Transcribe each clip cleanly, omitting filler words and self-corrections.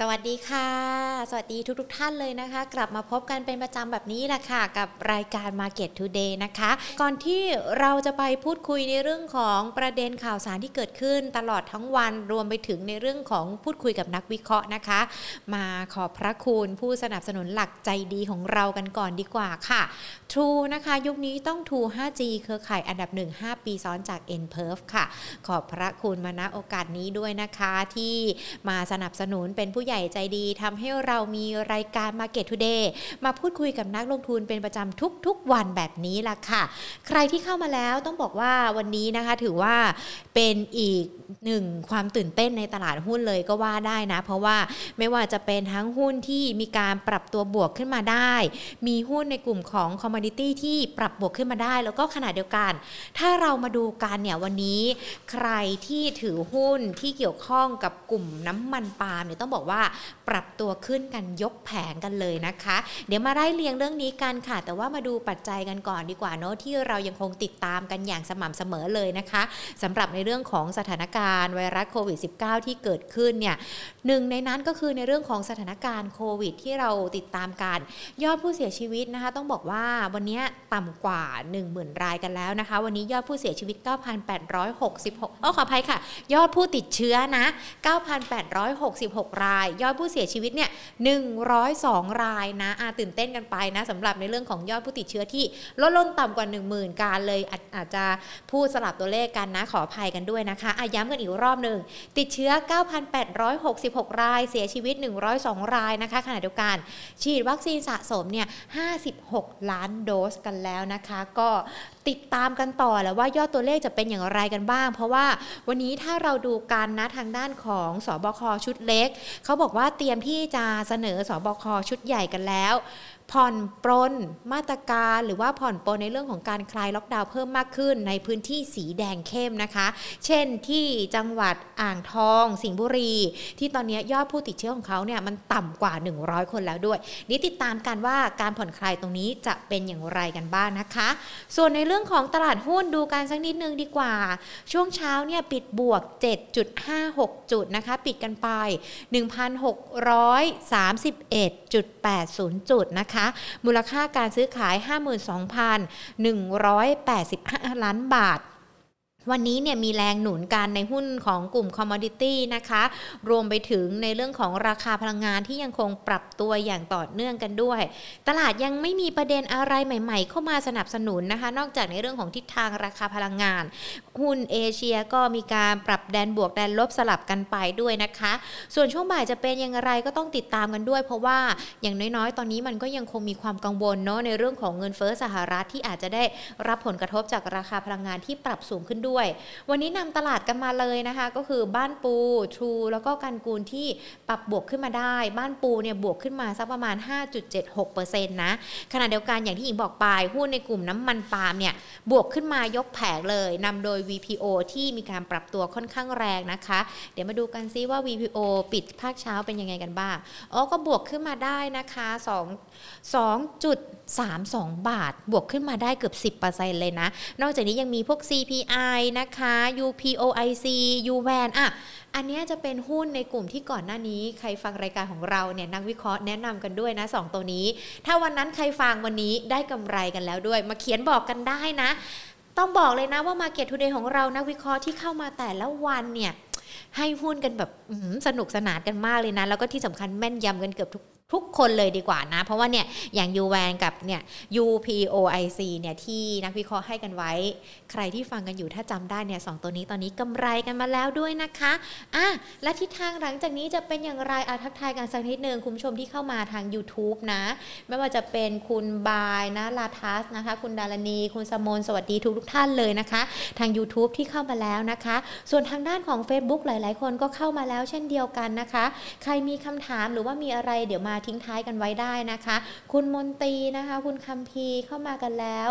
สวัสดีค่ะสวัสดีทุกท่านเลยนะคะกลับมาพบกันเป็นประจำแบบนี้แหละค่ะกับรายการ Market Today นะคะก่อนที่เราจะไปพูดคุยในเรื่องของประเด็นข่าวสารที่เกิดขึ้นตลอดทั้งวันรวมไปถึงในเรื่องของพูดคุยกับนักวิเคราะห์นะคะมาขอบพระคุณผู้สนับสนุนหลักใจดีของเรากันก่อนดีกว่าค่ะTrue นะคะยุคนี้ต้อง True 5G เครือข่ายอันดับ1 5 ปีซ้อนจาก Nperf ค่ะขอบพระคุณมาณโอกาสนี้ด้วยนะคะที่มาสนับสนุนเป็นผู้ใหญ่ใจดีทำให้เรามีรายการ Market Today มาพูดคุยกับนักลงทุนเป็นประจำทุกๆวันแบบนี้ล่ะค่ะใครที่เข้ามาแล้วต้องบอกว่าวันนี้นะคะถือว่าเป็นอีกหนึ่งความตื่นเต้นในตลาดหุ้นเลยก็ว่าได้นะเพราะว่าไม่ว่าจะเป็นทั้งหุ้นที่มีการปรับตัวบวกขึ้นมาได้มีหุ้นในกลุ่มของคอมมอดิตี้ที่ปรับบวกขึ้นมาได้แล้วก็ขณะเดียวกันถ้าเรามาดูกันเนี่ยวันนี้ใครที่ถือหุ้นที่เกี่ยวข้องกับกลุ่มน้ำมันปาล์มเนี่ยต้องบอกว่าปรับตัวขึ้นกันยกแผงกันเลยนะคะเดี๋ยวมาไล่เรียงเรื่องนี้กันค่ะแต่ว่ามาดูปัจจัยกันก่อนดีกว่าเนาะที่เรายังคงติดตามกันอย่างสม่ำเสมอเลยนะคะสำหรับในเรื่องของสถานการณ์ไวรัสโควิด -19 ที่เกิดขึ้นเนี่ยหนึ่งในนั้นก็คือในเรื่องของสถานการณ์โควิดที่เราติดตามกันยอดผู้เสียชีวิตนะคะต้องบอกว่าวันนี้ต่ำกว่า 10,000 รายกันแล้วนะคะวันนี้ยอดผู้เสียชีวิต 9,866 ขออภัยค่ะยอดผู้ติดเชื้อนะ 9,866 รายยอดผู้เสียชีวิตเนี่ย102 รายนะตื่นเต้นกันไปนะสำหรับในเรื่องของยอดผู้ติดเชื้อที่ลดลงต่ำกว่า 10,000 การเลยอาจจะพูดสลับตัวเลขกันนะขออภัยกันด้วยนะคะย้ำกันอีกรอบนึงติดเชื้อ 9,866 รายเสียชีวิต102 รายนะคะขณะเดียวกันฉีดวัคซีนสะสมเนี่ย56 ล้านโดสกันแล้วนะคะก็ติดตามกันต่อแล้วว่ายอดตัวเลขจะเป็นอย่างไรกันบ้างเพราะว่าวันนี้ถ้าเราดูกันนะทางด้านของสบคชุดเล็กเขาบอกว่าเตรียมที่จะเสนอสบคชุดใหญ่กันแล้วผ่อนปรนมาตรการหรือว่าผ่อนปรนในเรื่องของการคลายล็อกดาวน์เพิ่มมากขึ้นในพื้นที่สีแดงเข้มนะคะเช่นที่จังหวัดอ่างทองสิงห์บุรีที่ตอนนี้ยอดผู้ติดเชื้อของเขาเนี่ยมันต่ำกว่า100 คนแล้วด้วยนี่ติดตามกันว่าการผ่อนคลายตรงนี้จะเป็นอย่างไรกันบ้างนะคะส่วนในเรื่องของตลาดหุ้นดูกันสักนิดนึงดีกว่าช่วงเช้าเนี่ยปิดบวก 7.56 จุดนะคะปิดกันไป 1,631.80 จุดนะคะมูลค่าการซื้อขาย 52,185 ล้านบาทวันนี้เนี่ยมีแรงหนุนการในหุ้นของกลุ่มคอมมอดิตี้นะคะรวมไปถึงในเรื่องของราคาพลังงานที่ยังคงปรับตัวอย่างต่อเนื่องกันด้วยตลาดยังไม่มีประเด็นอะไรใหม่ๆเข้ามาสนับสนุนนะคะนอกจากในเรื่องของทิศทางราคาพลังงานหุ้นเอเชียก็มีการปรับแดนบวกแดนลบสลับกันไปด้วยนะคะส่วนช่วงบ่ายจะเป็นอย่างไรก็ต้องติดตามกันด้วยเพราะว่าอย่างน้อยๆตอนนี้มันก็ยังคงมีความกังวลเนาะในเรื่องของเงินเฟ้อสหรัฐที่อาจจะได้รับผลกระทบจากราคาพลังงานที่ปรับสูงขึ้นวันนี้นำตลาดกันมาเลยนะคะก็คือบ้านปูทรูแล้วก็กันกูลที่ปรับบวกขึ้นมาได้บ้านปูเนี่ยบวกขึ้นมาสักประมาณ 5.76% นะขณะเดียวกันอย่างที่หญิงบอกไปหุ้นในกลุ่มน้ำมันปาล์มเนี่ยบวกขึ้นมายกแผงเลยนำโดย VPO ที่มีการปรับตัวค่อนข้างแรงนะคะเดี๋ยวมาดูกันซิว่า VPO ปิดภาคเช้าเป็นยังไงกันบ้างก็บวกขึ้นมาได้นะคะ2.32 บาทบวกขึ้นมาได้เกือบ 10% เลยนะนอกจากนี้ยังมีพวก CPI นะคะ UPOIC UVAN อันนี้จะเป็นหุ้นในกลุ่มที่ก่อนหน้านี้ใครฟังรายการของเราเนี่ยนักวิเคราะห์แนะนำกันด้วยนะ2ตัวนี้ถ้าวันนั้นใครฟังวันนี้ได้กำไรกันแล้วด้วยมาเขียนบอกกันได้นะต้องบอกเลยนะว่า Market Today ของเรานักวิเคราะห์ที่เข้ามาแต่ละวันเนี่ยให้หุ้นกันแบบสนุกสนานกันมากเลยนะแล้วก็ที่สำคัญแม่นยำกันเกือบทุกคนเลยดีกว่านะเพราะว่าเนี่ยอย่าง UVAN กับเนี่ย UPOIC เนี่ยที่นักวิเคราะห์ให้กันไว้ใครที่ฟังกันอยู่ถ้าจำได้เนี่ย2ตัวนี้ตอนนี้กำไรกันมาแล้วด้วยนะคะและทิศทางหลังจากนี้จะเป็นอย่างไรทักทายกันสักนิดนึงคุณผู้ชมที่เข้ามาทาง YouTube นะไม่ว่าจะเป็นคุณบายนะลาทัสนะคะคุณดารณีคุณสมนสวัสดีทุกท่านเลยนะคะทาง YouTube ที่เข้ามาแล้วนะคะส่วนทางด้านของ Facebook หลายๆคนก็เข้ามาแล้วเช่นเดียวกันนะคะใครมีคำถามหรือว่ามีอะไรเดี๋ยวมาทิ้งท้ายกันไว้ได้นะคะคุณมนตรีนะคะคุณคัมพีเข้ามากันแล้ว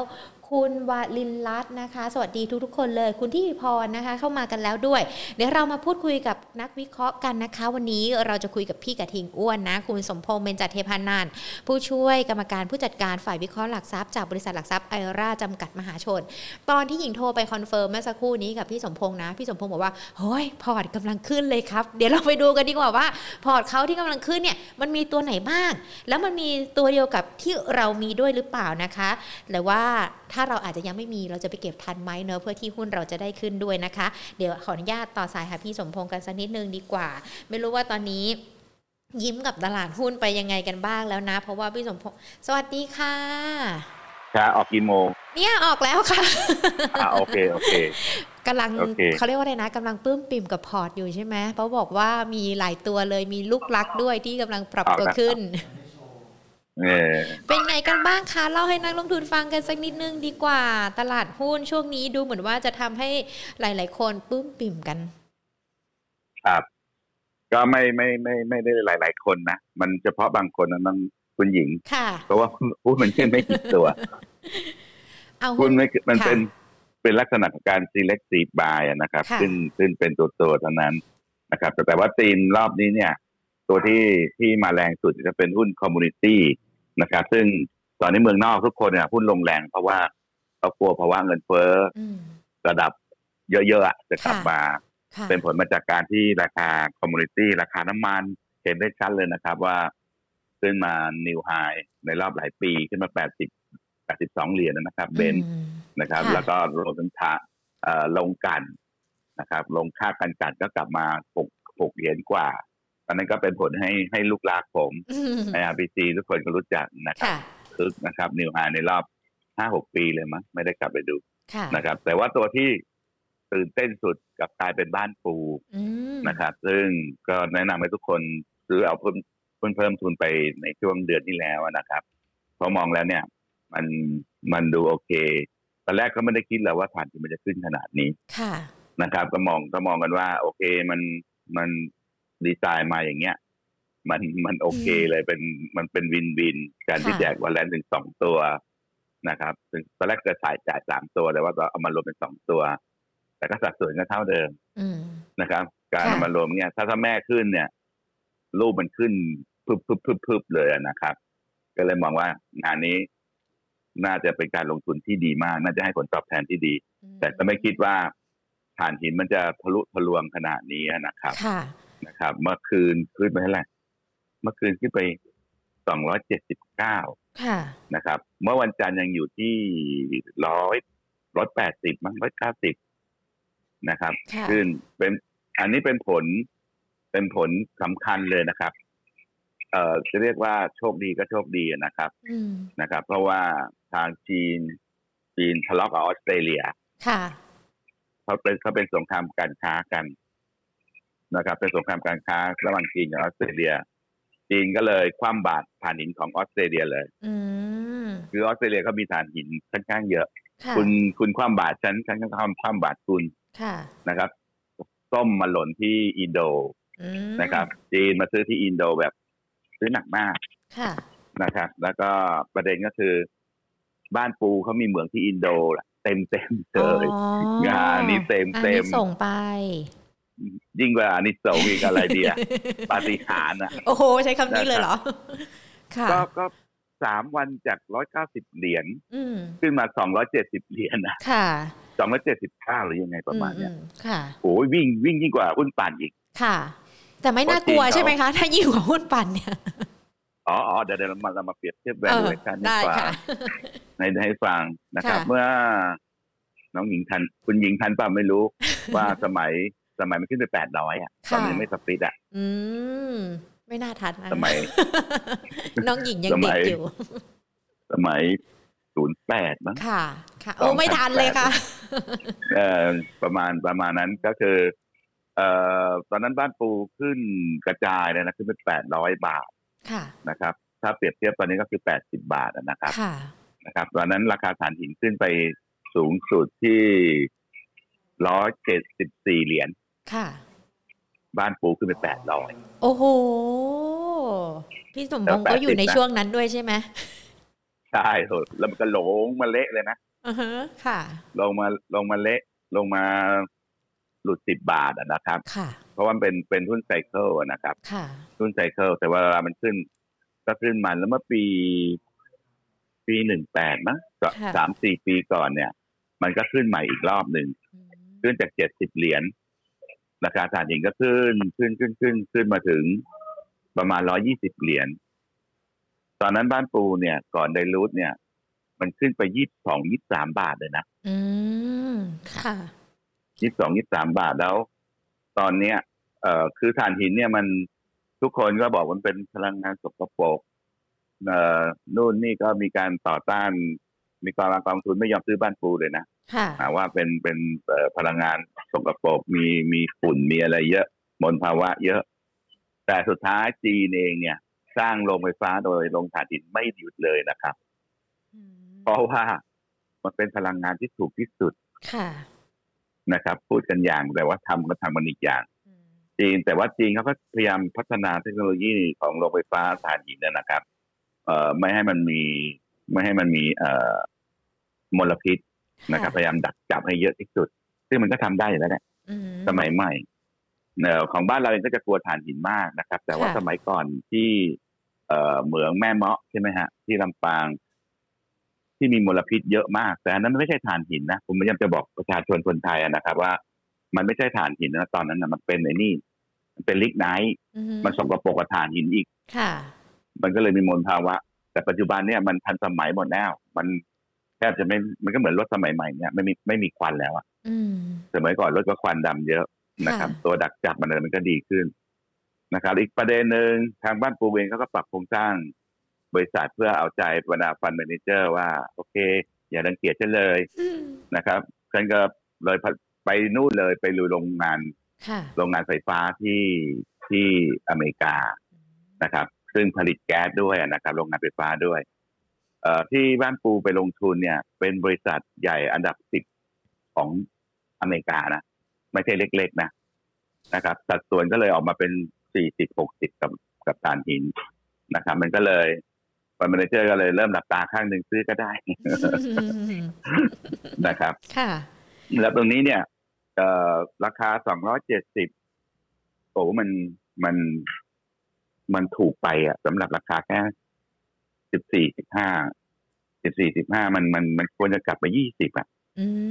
คุณวาลินรัตน์นะคะสวัสดีทุกๆคนเลยคุณที่พรนะคะเข้ามากันแล้วด้วยเดี๋ยวเรามาพูดคุยกับนักวิเคราะห์กันนะคะวันนี้เราจะคุยกับพี่กระทิงอ้วนนะคุณสมพงษ์เบญจเทพานันท์ผู้ช่วยกรรมการผู้จัดการฝ่ายวิเคราะห์หลักทรัพย์จากบริษัทหลักทรัพย์ไอราจำกัดมหาชนตอนที่หญิงโทรไปคอนเฟิร์มเมื่อสักครู่นี้กับพี่สมพงษ์นะพี่สมพงษ์บอกว่าโอ้ยพอร์ตกำลังขึ้นเลยครับเดี๋ยวเราไปดูกันดีกว่าว่าพอร์ตเขาที่กำลังขึ้นเนี่ยมันมีตัวไหนบ้างแล้วมันมีตัวเดียวกับที่เรามีด้วยหรือเปล่านะคะหรือว่าถ้าเราอาจจะยังไม่มีเราจะไปเก็บทันไหมเนอะเพื่อที่หุ้นเราจะได้ขึ้นด้วยนะคะเดี๋ยวขออนุญาตต่อสายหาพี่สมพงษ์กันสักนิดนึงดีกว่าไม่รู้ว่าตอนนี้ยิ้มกับตลาดหุ้นไปยังไงกันบ้างแล้วนะเพราะว่าพี่สมพงษ์สวัสดีค่ะค่ะออกกี่โมงเนี่ยออกแล้วค่ะโอเคโอเคกำลังเขาเรียกว่าอะไรนะกำลังปลื้มปิ่มกับพอร์ตอยู่ใช่ไหมเพราะบอกว่ามีหลายตัวเลยมีลูกรักด้วยที่กำลังปรับตัวขึ้นเป็นไงกันบ้างคะเล่าให้นักลงทุนฟังกันสักนิดนึงดีกว่าตลาดหุ้นช่วงนี้ดูเหมือนว่าจะทำให้หลายๆคนปลื้มปิ่มกันครับก็ไม่ได้หลายๆคนนะมันเฉพาะบางคนนั่นคุณหญิงเพราะว่าหุ้นมันขึ้นไม่กี่ตัวหุ้นมันเป็นลักษณะของการ selective buy นะครับขึ้นเป็นตัวๆเท่านั้นนะครับแต่ว่าธีมรอบนี้เนี่ยตัวที่มาแรงสุดจะเป็นหุ้น community นะครับซึ่งตอนนี้เมืองนอกทุกคนเนี่ยหุ้นลงแรงเพราะว่าเขากลัวเพราะว่าเงินเฟ้อระดับเยอะๆจะกลับมาเป็นผลมาจากการที่ราคา community ราคาน้ำมันเห็นได้ชัดเลยนะครับว่าขึ้นมา new high ในรอบหลายปีขึ้นมา82 เหรียญนะครับเบนนะครับแล้วก็โรงทาลงกันนะครับลงค่ากันจัดก็กลับมา6เหรียญกว่าอันนั้นก็เป็นผลให้ลูกหลานผมใน IRPC ทุกคนก็รู้จักนะครับคึกนะครับนิวไฮในรอบ 5-6 ปีเลยมั้งไม่ได้กลับไปดูนะครับแต่ว่าตัวที่ตื่นเต้นสุดกับกลายเป็นบ้านปูนะครับซึ่งก็แนะนำให้ทุกคนซื้อเอาเพิ่มทุนไปในช่วงเดือนที่แล้วนะครับพอมองแล้วเนี่ยมันดูโอเคตอนแรกก็ไม่ได้คิดเลยว่าฐานที่มันจะขึ้นขนาดนี้นะครับก็มองกันว่าโอเคมันดีไซน์มาอย่างเงี้ยมันโอเคเลยมันเป็นวินวินการที่แจกวันละถึง2ตัวนะครับตอนแรกก็จ่าย3ตัวแต่ว่าเอามารวมเป็น2ตัวแต่ก็สัดส่วนก็เท่าเดิมนะครับการเอามารวมเนี่ยถ้าแม่ขึ้นเนี่ยรูปมันขึ้นพึบๆๆเลยนะครับก็เลยมองว่างานนี้น่าจะเป็นการลงทุนที่ดีมากน่าจะให้ผลตอบแทนที่ดีแต่ก็ไม่คิดว่าฐานหินมันจะทะลุทะลวงขนาดนี้นะครับนะครับเมื่อคืนขึ้นไปเท่าไหร่เมื่อคืนขึ้นไป279ค่ะนะครับเมื่อวันจันทร์ยังอยู่ที่180มั้ง190นะครับขึ้นเป็นอันนี้เป็นผลสำคัญเลยนะครับจะเรียกว่าโชคดีก็โชคดีนะครับนะครับเพราะว่าทางจีนทะเลาะกับออสเตรเลียค่ะเขาเป็นสงครามการค้ากันนะครับเป็นสงครามการค้าระหว่างจีนกับออสเตรเลียจีนก็เลยคว่ำบาตรถ่านหินของออสเตรเลียเลยคือออสเตรเลียเขามีถ่านหินค่อนข้างเยอะคุณคว่ำบาตรฉันก็คว่ำบาตรคุณนะครับส้มมาหล่นที่อินโดนะครับจีนมาซื้อที่อินโดแบบซื้อหนักมากนะครับแล้วก็ประเด็นก็คือบ้านปูเขามีเหมืองที่อินโดเต็มเลยงานนี้เต็มส่งไปยิ่งกว่าอันนี้ส่งอีกอะไรเดียปาฏิหาริย์อ่ะโอ้โหใช้คำนี้เลยเหรอค่ะก็3วันจาก190เหรียญขึ้นมา270เหรียญนะค่ะ275หรือยังไงประมาณเนี้ยค่ะโอ้ยวิ่งยิ่งกว่าหุ้นปั่นอีกค่ะแต่ไม่น่ากลัวใช่ไหมคะถ้ายิ่งกว่าหุ้นปั่นเนี่ยอ๋อเดี๋ยวเรามาเปรียบเทียบแวลูเอชั่นให้ฟังให้ฟังนะครับเมื่อน้องหญิงทันคุณหญิงทันป่ะไม่รู้ว่าสมัยมันขึ้นไป800อ่ะตอนนี้ไม่สปิดอ่ะไม่น่าทันนะสมัยน้องหญิงยังเด็กอยู่สมัย08มั้งค่ะค่ะโอ้ไม่ทันเลยค่ะประมาณนั้นก็คือตอนนั้นบ้านปูขึ้นกระจายเลยนะขึ้นเป็น800บาทนะครับถ้าเปรียบเทียบตอนนี้ก็คือ80บาทนะครับนะครับตอนนั้นราคาถ่านหินขึ้นไปสูงสุดที่174เหรียญค่ะบ้านปูขึ้นไป800โอ้โหพี่สมพงษ์ก็อยู่ในช่วงนั้นด้วยใช่ไหมใช่แล้วมันก็หลงมาเละเลยนะ ค่ะลงมาเละลงมาหลุด10บาทนะครับเพราะว่ามันเป็นหุ้นไซเคิลนะครับหุ้นไซเคิลแต่เวลามันขึ้นก็ขึ้นมันแล้วเมื่อปี18มั้ง 3-4 ปีก่อนเนี่ยมันก็ขึ้นใหม่อีกรอบนึงขึ้นจาก70เหรียญราคาถ่านหินก็ขึ้นมาถึงประมาณ120เหรียญตอนนั้นบ้านปูเนี่ยก่อนไดรูทเนี่ยมันขึ้นไป22 23บาทเลยนะค่ะ22 23บาทแล้วตอนเนี้ยคือถ่านหินเนี่ยมันทุกคนก็บอกมันเป็นพลังงานสกปรกนู่นนี่ก็มีการต่อต้านมีกองทุนไม่ยอมซื้อบ้านปูเลยนะว่าเป็นพลังงานสกปรกมีฝุ่นมีอะไรเยอะมลภาวะเยอะแต่สุดท้ายจีนเองเนี่ยสร้างโรงไฟฟ้าโดยโรงถ่านหินไม่หยุดเลยนะครับเพราะว่ามันเป็นพลังงานที่ถูกที่สุดนะครับพูดกันอย่างแต่ว่าทำมันอีกอย่างจีนแต่ว่าจีนเขาก็พยายามพัฒนาเทคโนโลยีของโรงไฟฟ้าถ่านหินนะครับไม่ให้มันมีมลพิษนะครับพยายามดักจับให้เยอะที่สุดซึ่งมันก็ทำได้แล้วแหละสมัยใหม่ของบ้านเราเองก็จะกลัวถ่านหินมากนะครับแต่ว่าสมัยก่อนที่เหมืองแม่เมาะใช่ไหมฮะที่ลำปางที่มีมลพิษเยอะมากแต่อันนั้นไม่ใช่ถ่านหินนะผมพยายามจะบอกประชาชนคนไทยนะครับว่ามันไม่ใช่ถ่านหินนะตอนนั้นมันเป็นไอ้นี่มันเป็นลิกไนท์มันสกปรกกว่าถ่านหินอีกมันก็เลยมีมลภาวะแต่ปัจจุบันเนี่ยมันทันสมัยหมดแล้วมันแทบจะไม่มันก็เหมือนรถสมัยใหม่เนี่ยไม่มีควันแล้วอ่ะสมัยก่อนรถก็ควันดำเยอะนะครับตัวดักจับมันก็ดีขึ้นนะครับอีกประเด็นหนึ่งทางบ้านปูเวงเขาก็ปรับโครงสร้างบริษัทเพื่อเอาใจบรรดาฟันเมเนเจอร์ว่าโอเคอย่ารังเกียจฉันเลยนะครับฉันก็เลยไปนู่นเลยไปลุยโรงงานไฟฟ้าที่อเมริกานะครับซึ่งผลิตแก๊สด้วยนะครับโรงงานไฟฟ้าด้วยที่บ้านปูไปลงทุนเนี่ยเป็นบริษัทใหญ่อันดับ10ของอเมริกานะไม่ใช่เล็กๆนะนะครับสัดส่วนก็เลยออกมาเป็น40-60กับถ่านหินนะครับมันก็เลยฟันเมเนเจอร์ก็เลยเริ่มหลับตาข้างหนึ่งซื้อก็ได้ นะครับค่ะแล้วตรงนี้เนี่ยราคา270โอ้มันถูกไปอ่ะสำหรับราคาแค่14-15มันควรจะกลับไป20อ่ะ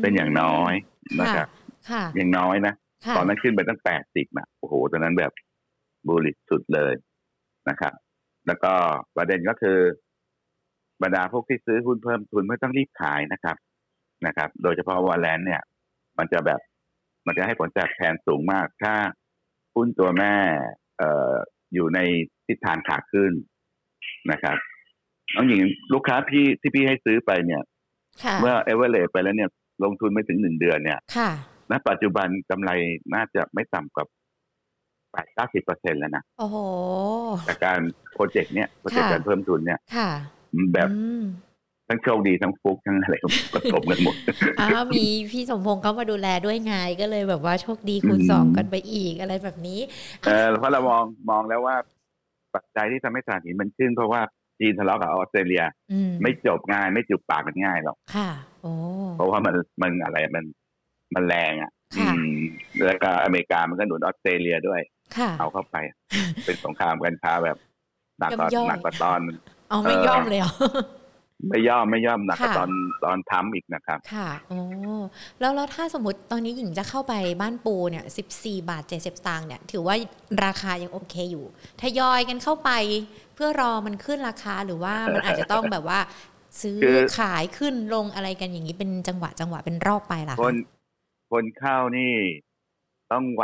เป็นอย่างน้อยนะครับอย่างน้อยนะตอนนั้นขึ้นไปตั้ง80อ่ะโอ้โหตอนนั้นแบบบูลลิชสุดเลยนะครับแล้วก็ประเด็นก็คือบรรดาพวกที่ซื้อหุ้นเพิ่มทุนไม่ต้องรีบขายนะครับโดยเฉพาะวอลเลนเนี่ยมันจะให้ผลตอบแทนสูงมากถ้าหุ้นตัวแม่อยู่ในทิศทางขาขึ้นนะครับน้องหญิงลูกค้าพี่ที่พี่ให้ซื้อไปเนี่ยเมื่อเอเวอเรจไปแล้วเนี่ยลงทุนไม่ถึง1เดือนเนี่ยณปัจจุบันกำไรน่าจะไม่ต่ำกว่า80-90% แล้วนะโอ้โหจากการโปรเจกต์เนี้ยโปรเจกต์การเพิ่มทุนเนี่ยแบบทั้งโชคดีทั้งฟุกทั้งอะไรประสบกันหมดมีพี่สมพงษ์เขามาดูแลด้วยไงก็เลยแบบว่าโชคดีคูณสองกันไปอีกอะไรแบบนี้เพราะเรามองแล้วว่าปัจจัยที่ทำให้ถ่านหินมันขึ้นเพราะว่าจีนทะเลาะกับออสเตรเลียไม่จบง่ายไม่จุบปากกันง่ายหรอกค่ะโอ้เพราะว่ามันอะไรมันแรงอ่ะแล้วก็อเมริกามันก็หนุนออสเตรเลียด้วยเอาเข้าไปเป็นสงครามกันค้าแบบหนักกว่าตอนอ๋อไม่ย่อมเลยเหรอไม่ย่อมหนักกว่าตอนทำอีกนะครับค่ะโอ้แล้วถ้าสมมติตอนนี้หญิงจะเข้าไปบ้านปูเนี่ย14.70 บาทเนี่ยถือว่าราคายังโอเคอยู่ทยอยกันเข้าไปเพื่อรอมันขึ้นราคาหรือว่ามันอาจจะต้องแบบว่าซื้อขายขึ้นลงอะไรกันอย่างนี้เป็นจังหวะเป็นรอบไปล่ะคนเข้านี่ต้องไ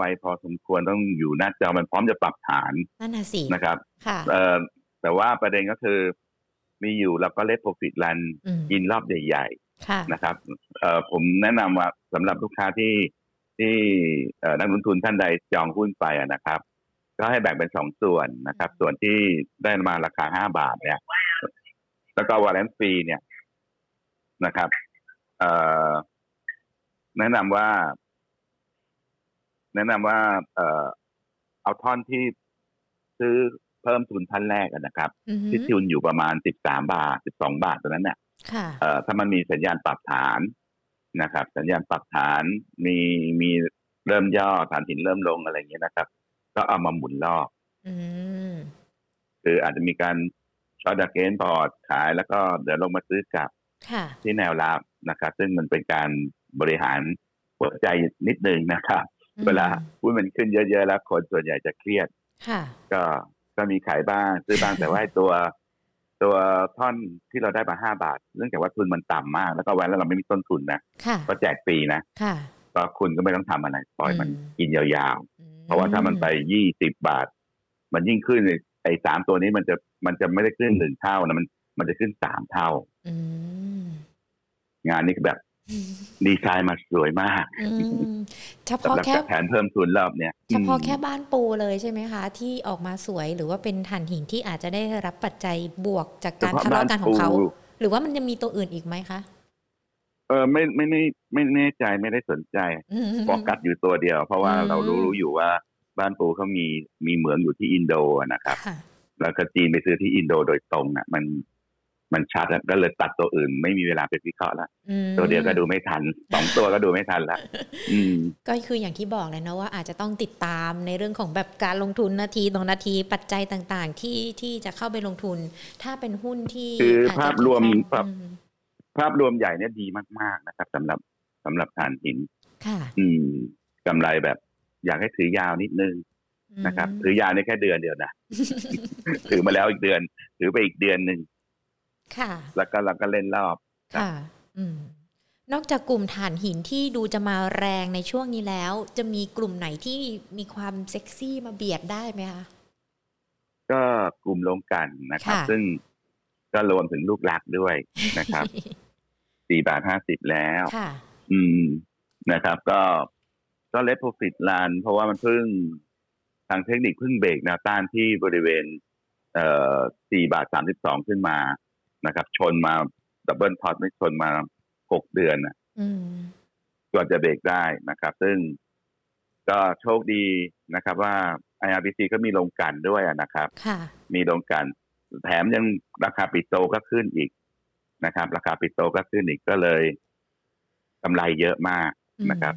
วพอสมควรต้องอยู่หน้าจอมันพร้อมจะปรับฐานนั่นน่ะสินะครับค่ะแต่ว่าประเด็นก็คือมีอยู่แล้วก็เลทโปรฟิตรันยินรอบใหญ่ๆนะครับผมแนะนำว่าสำหรับลูกค้าที่นักลงทุนท่านใดจองหุ้นไปนะครับก็ให้แบ่งเป็น2ส่วนนะครับส่วนที่ได้มาราคา5บาทเนี่ยแล้วก็วอลเลนฟรีเนี่ยนะครับแนะนำว่าเอาท่อนที่ซื้อเพิ่มทุนท่านแรกนะครับที่ทุนอยู่ประมาณ13 บาท 12 บาทตอนนั้นน่ะ ถ้ามันมีสัญญาณปรับฐานนะครับสัญญาณปรับฐานมีเริ่มย่อฐานหินเริ่มลงอะไรอย่างเงี้ยนะครับก็เอามาหมุนรอบคืออาจจะมีการช็อตดาร์เกนพอร์ตขายแล้วก็เดี๋ยวลงมาซื้อกลับที่แนวรับนะครับซึ่งมันเป็นการบริหารหัวใจนิดนึงนะครับเวลาหุ้นมันขึ้นเยอะๆแล้วคนส่วนใหญ่จะเครียดก็มีขายบ้างซื้อบ้างแต่ว่าตัวท่อนที่เราได้มา5บาทเนื่องจากว่าทุนมันต่ำมากแล้วก็ไว้แล้วเราไม่มีต้นทุนนะก็แจกฟรีนะก็คุณก็ไม่ต้องทำอะไรปล่อยมันกินยาวๆเพราะว่าถ้ามันไป20บาทมันยิ่งขึ้นไอ้3ตัวนี้มันจะไม่ได้ขึ้น1เท่านะมันจะขึ้น3เท่างานนี้แบบดีไซน์มาสวยมากเฉพาะแค่แผนเพิ่มทุนรอบเนี่ยเฉพาะแค่บ้านปูเลยใช่ไหมคะที่ออกมาสวยหรือว่าเป็นฐานหินที่อาจจะได้รับปัจจัยบวกจากการทะเลาะกันของเขาหรือว่ามันจะมีตัวอื่นอีกไหมคะไม่แน่ใจไม่ได้สนใจโฟกัสอยู่ตัวเดียวเพราะว่าเรารู้อยู่ว่าบ้านปูเขามีเหมืองอยู่ที่อินโดนะครับแล้วก็จีนไปซื้อที่อินโดโดยตรงอ่ะมันชัดก็เลยตัดตัวอื่นไม่มีเวลาไปวิเคราะห์แล้วตัวเดียวก็ดูไม่ทัน2ตัวก็ดูไม่ทันละก็คืออย่างที่บอกเลยนะว่าอาจจะต้องติดตามในเรื่องของแบบการลงทุนนาทีต่อนาทีปัจจัยต่างๆที่จะเข้าไปลงทุนถ้าเป็นหุ้นที่คือภาพรวมใหญ่เนี่ยดีมากๆนะครับสำหรับฐานหินค่ะกำไรแบบอยากให้ถือยาวนิดนึงนะครับถือยาวได้แค่เดือนเดียวนะถือมาแล้วอีกเดือนถือไปอีกเดือนนึงค่ะแล้วก็เล่นรอบค่ะนอกจากกลุ่มถ่านหินที่ดูจะมาแรงในช่วงนี้แล้วจะมีกลุ่มไหนที่มีความเซ็กซี่มาเบียดได้ไหมคะก็กลุ่มโรงกลั่นนะครับซึ่งก็รวมถึงลูกรักด้วยนะครับ 4.50 แล้วค่ะนะครับก็เลทโปรฟิตลันเพราะว่ามันเพิ่งทางเทคนิคเพิ่งเบรกแนวต้านที่บริเวณ4.32 ขึ้นมานะครับชนมาดับเบิลท็อปไม่ชนมา6เดือนนะก่อนจะเบรกได้นะครับซึ่งก็โชคดีนะครับว่า IRPC ก็มีลงกันด้วยนะครับมีลงกันแถมยังราคาปิโตรก็ขึ้นอีกนะครับราคาปิโตรก็ขึ้นอีกก็เลยกำไรเยอะมากนะครับ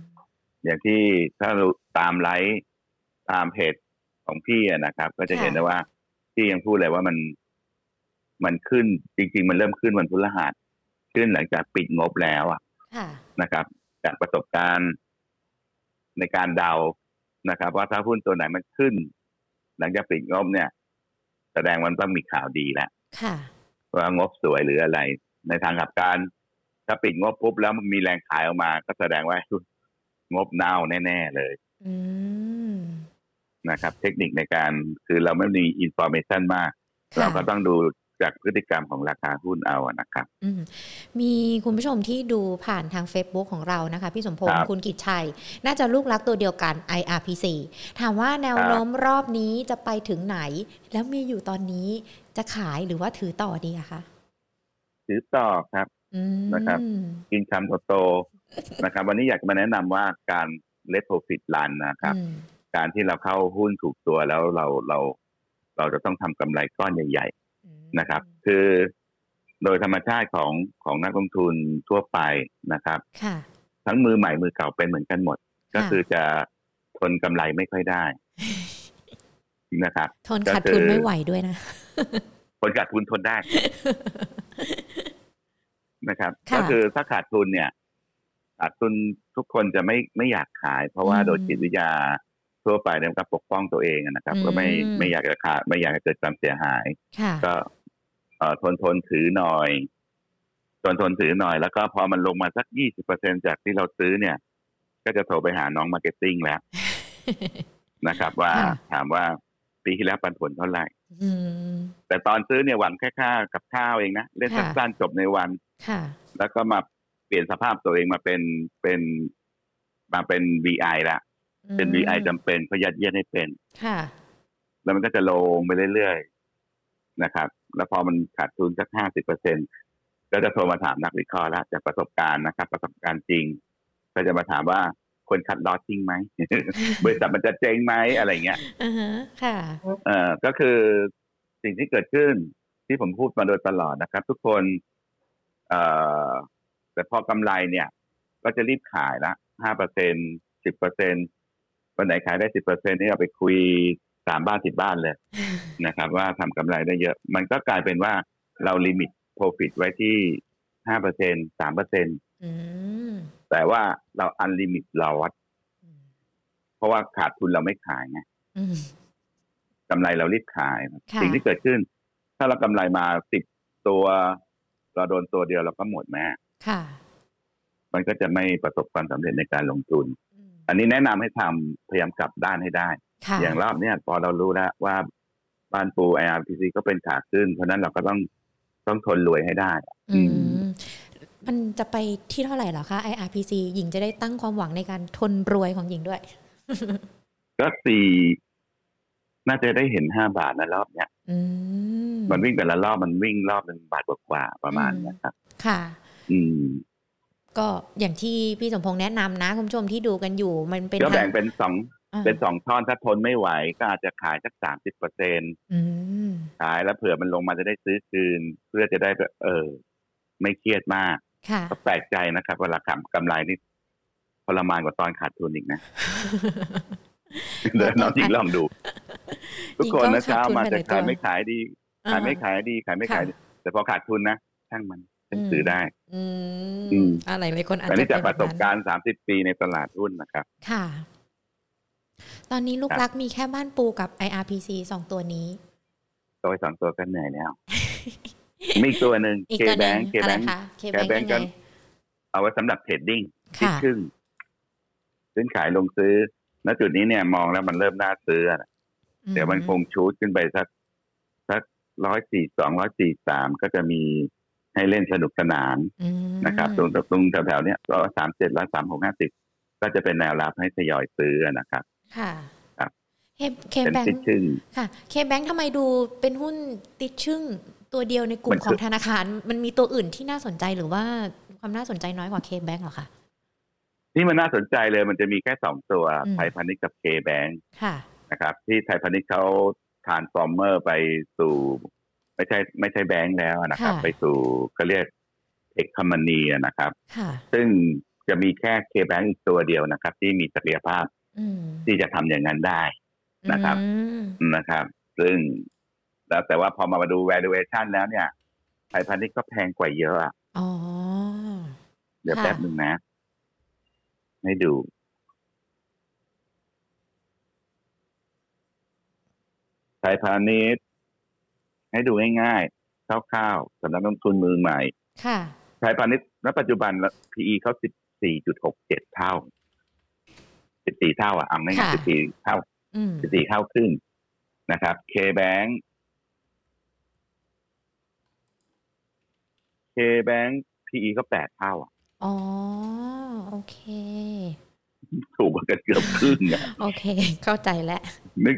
อย่างที่ถ้าเราตามไลฟ์ตามเพจของพี่นะครับก็จะเห็นได้ว่าพี่ยังพูดเลยว่ามันขึ้นจริงๆมันเริ่มขึ้นวันพฤหัสขึ้นหลังจากปิดงบแล้วอ่ะนะครับจากประสบการณ์ในการเดานะครับว่าถ้าหุ้นตัวไหนมันขึ้นหลังจากปิดงบเนี่ยแสดงมันต้องมีข่าวดีแล้วว่างบสวยหรืออะไรในทางกลับกันถ้าปิดงบปุ๊บแล้วมันมีแรงขายออกมาก็แสดงว่างบเน่าแน่ๆเลยนะครับเทคนิคในการคือเราไม่มีอินฟอร์เมชันมากเราก็ต้องดูจากพฤติกรรมของราคาหุ้นเอานะครับมีคุณผู้ชมที่ดูผ่านทาง Facebook ของเรานะคะพี่สมพงษ์คุณกิจชัยน่าจะลูกรักตัวเดียวกัน IRPC ถามว่าแนวโน้มรอบนี้จะไปถึงไหนแล้วมีอยู่ตอนนี้จะขายหรือว่าถือต่อดีคะถือต่อครับนะครับกินคำโตๆนะครับวันนี้อยากมาแนะนำว่าการ Let Profit Run นะครับการที่เราเข้าหุ้นถูกตัวแล้วเราจะต้องทำกำไรก้อนใหญ่ๆนะครับคือโดยธรรมชาติของนักลงทุนทั่วไปนะครับทั้งมือใหม่มือเก่าเป็นเหมือนกันหมดก็คือจะทนกำไรไม่ค่อยได้นะครับทนขาดทุนไม่ไหวด้วยนะคนขาดทุนทนได้นะครับก็คือถ้าขาดทุนเนี่ยขาดทุนทุกคนจะไม่อยากขายเพราะว่าโดยจิตวิทยาทั่วไปเนี่ยก็ปกป้องตัวเองนะครับก็ไม่อยากจะขาดไม่อยากให้เกิดความเสียหายก็ทนถือหน่อยทนถือหน่อยแล้วก็พอมันลงมาสัก 20% จากที่เราซื้อเนี่ยก็จะโทรไปหาน้องมาร์เก็ตติ้งแล้วนะครับว่าถามว่าปีที่แล้วปันผลเท่าไหร่แต่ตอนซื้อเนี่ยหวังแค่ค่ากับข้าวเองนะเล่นสั้นๆจบในวันแล้วก็มาเปลี่ยนสภาพตัวเองมาเป็น VI ละเป็น VI จำเป็นเพราะยัดเยียดให้เป็นแล้วมันก็จะลงไปเรื่อยๆนะครับแล้วพอมันขาดทุนสัก 50% ก็จะโทรมาถามนักวิเคราะห์แล้วจากประสบการณ์นะครับประสบการณ์จริงก็จะมาถามว่าคนคัดลอสจริงไหม บริษัทมันจะเจ๊งไหมอะไรเงี้ยค่ะก็คือสิ่งที่เกิดขึ้นที่ผมพูดมาโดยตลอดนะครับทุกคน แต่พอกำไรเนี่ยก็จะรีบขายละ 5% 10% วันไหนขายได้ 10% นี่เอาไปคุย3บ้าน10บ้านเลยนะครับว่าทำกำไรได้เยอะมันก็กลายเป็นว่าเราลิมิต profit ไว้ที่ 5% 3% แต่ว่าเราอันลิมิตลอสเพราะว่าขาดทุนเราไม่ขายไงกำไรเรารีบขายสิ่งที่เกิดขึ้นถ้าเรากำไรมา10ตัวเราโดนตัวเดียวเราก็หมดแม่มันก็จะไม่ประสบความสำเร็จในการลงทุนอันนี้แนะนำให้ทำพยายามกลับด้านให้ได้อย่างรอบนี้พอเรารู้แล้วว่าบ้านปู IRPC ก็เป็นขาขึ้นเพราะนั้นเราก็ต้องทนรวยให้ได้มันจะไปที่เท่าไหร่เหรอคะ IRPC หญิงจะได้ตั้งความหวังในการทนรวยของหญิงด้วยก็4น่าจะได้เห็น5บาทนะรอบเนี้ยมันวิ่งแต่ละรอบมันวิ่งรอบนึงบาทกว่าๆประมาณนี้ครับค่ะก็อย่างที่พี่สมพงษ์แนะนำนะคุณผู้ชมที่ดูกันอยู่มันเป็นก็แบ่งเป็น2ท่อนถ้าทนไม่ไหวก็อาจจะขายสัก 30% ขายแล้วเผื่อมันลงมาจะได้ซื้อคืนเพื่อจะได้ไม่เครียดมากก็แปลกใจนะครับเวลากำไรนี่ทรมานกว่าตอนขาดทุนอีกนะเดี๋ยวน้องหญิงลองดูทุกคนนะเช้ามาจะขายไม่ขายดีขายไม่ขายดีขายไม่ขายแต่พอขาดทุนนะช่างมันซื้อได้อะไรหลายคนอาจจะเป็นประสบการณ์30ปีในตลาดหุ้นนะครับค่ะตอนนี้ลูกรักมีแค่บ้านปูกับ IRPC 2ตัวนี้ตัว2ตัวก็เหนื่อยแล้วมีอีกตัวนึง K Bank K Bank K Bank กันเอาไว้สำหรับเทรดดิ้งคิดครึ่งซื้อขายลงซื้อณจุดนี้เนี่ยมองแล้วมันเริ่มน่าซื้อเดี๋ยวมันคงชูดขึ้นไปสัก142 143ก็จะมีให้เล่นสนุกสนานนะครับตรงแถวๆเนี้ย137 13650ก็จะเป็นแนวรับให้ทยอยซื้อนะครับค่ะครับK Bank ค่ะ K Bank ทำไมดูเป็นหุ้นติดชึ่งตัวเดียวในกลุ่มของธนาคารมันมีตัวอื่นที่น่าสนใจหรือว่าความน่าสนใจน้อยกว่า K Bank หรอคะนี่มันน่าสนใจเลยมันจะมีแค่2ตัวไทยพาณิชย์กับ K Bank ค่ะนะครับที่ไทยพาณิชย์เขาtransformer ไปสู่ไม่ใช่แบงค์แล้วนะครับไปสู่เขาเรียกเอกคอมพานีนะครับซึ่งจะมีแค่ K Bank อีกตัวเดียวนะครับที่มีศักยภาพที่จะทำอย่างนั้นได้นะครับซึ่งแต่ว่าพอมาดู valuation แล้วเนี่ยไทยพาณิชย์ก็แพงกว่าเยอะอ๋อเดี๋ยวแป๊บนึงนะให้ดูไทยพาณิชย์ให้ดูง่ายๆคร่าวๆสำหรับนักลงทุนมือใหม่ไทยพาณิชย์ณปัจจุบัน PE เขา 14.67 เท่า14เท่าเอาง่ายๆ14เท่า14เท่าขึ้นนะครับ K Bank PE ก็8เท่าอ๋อโอเคถูกกว่าเกือบครึ่งอ่ะโอเคเข้าใจแล้ว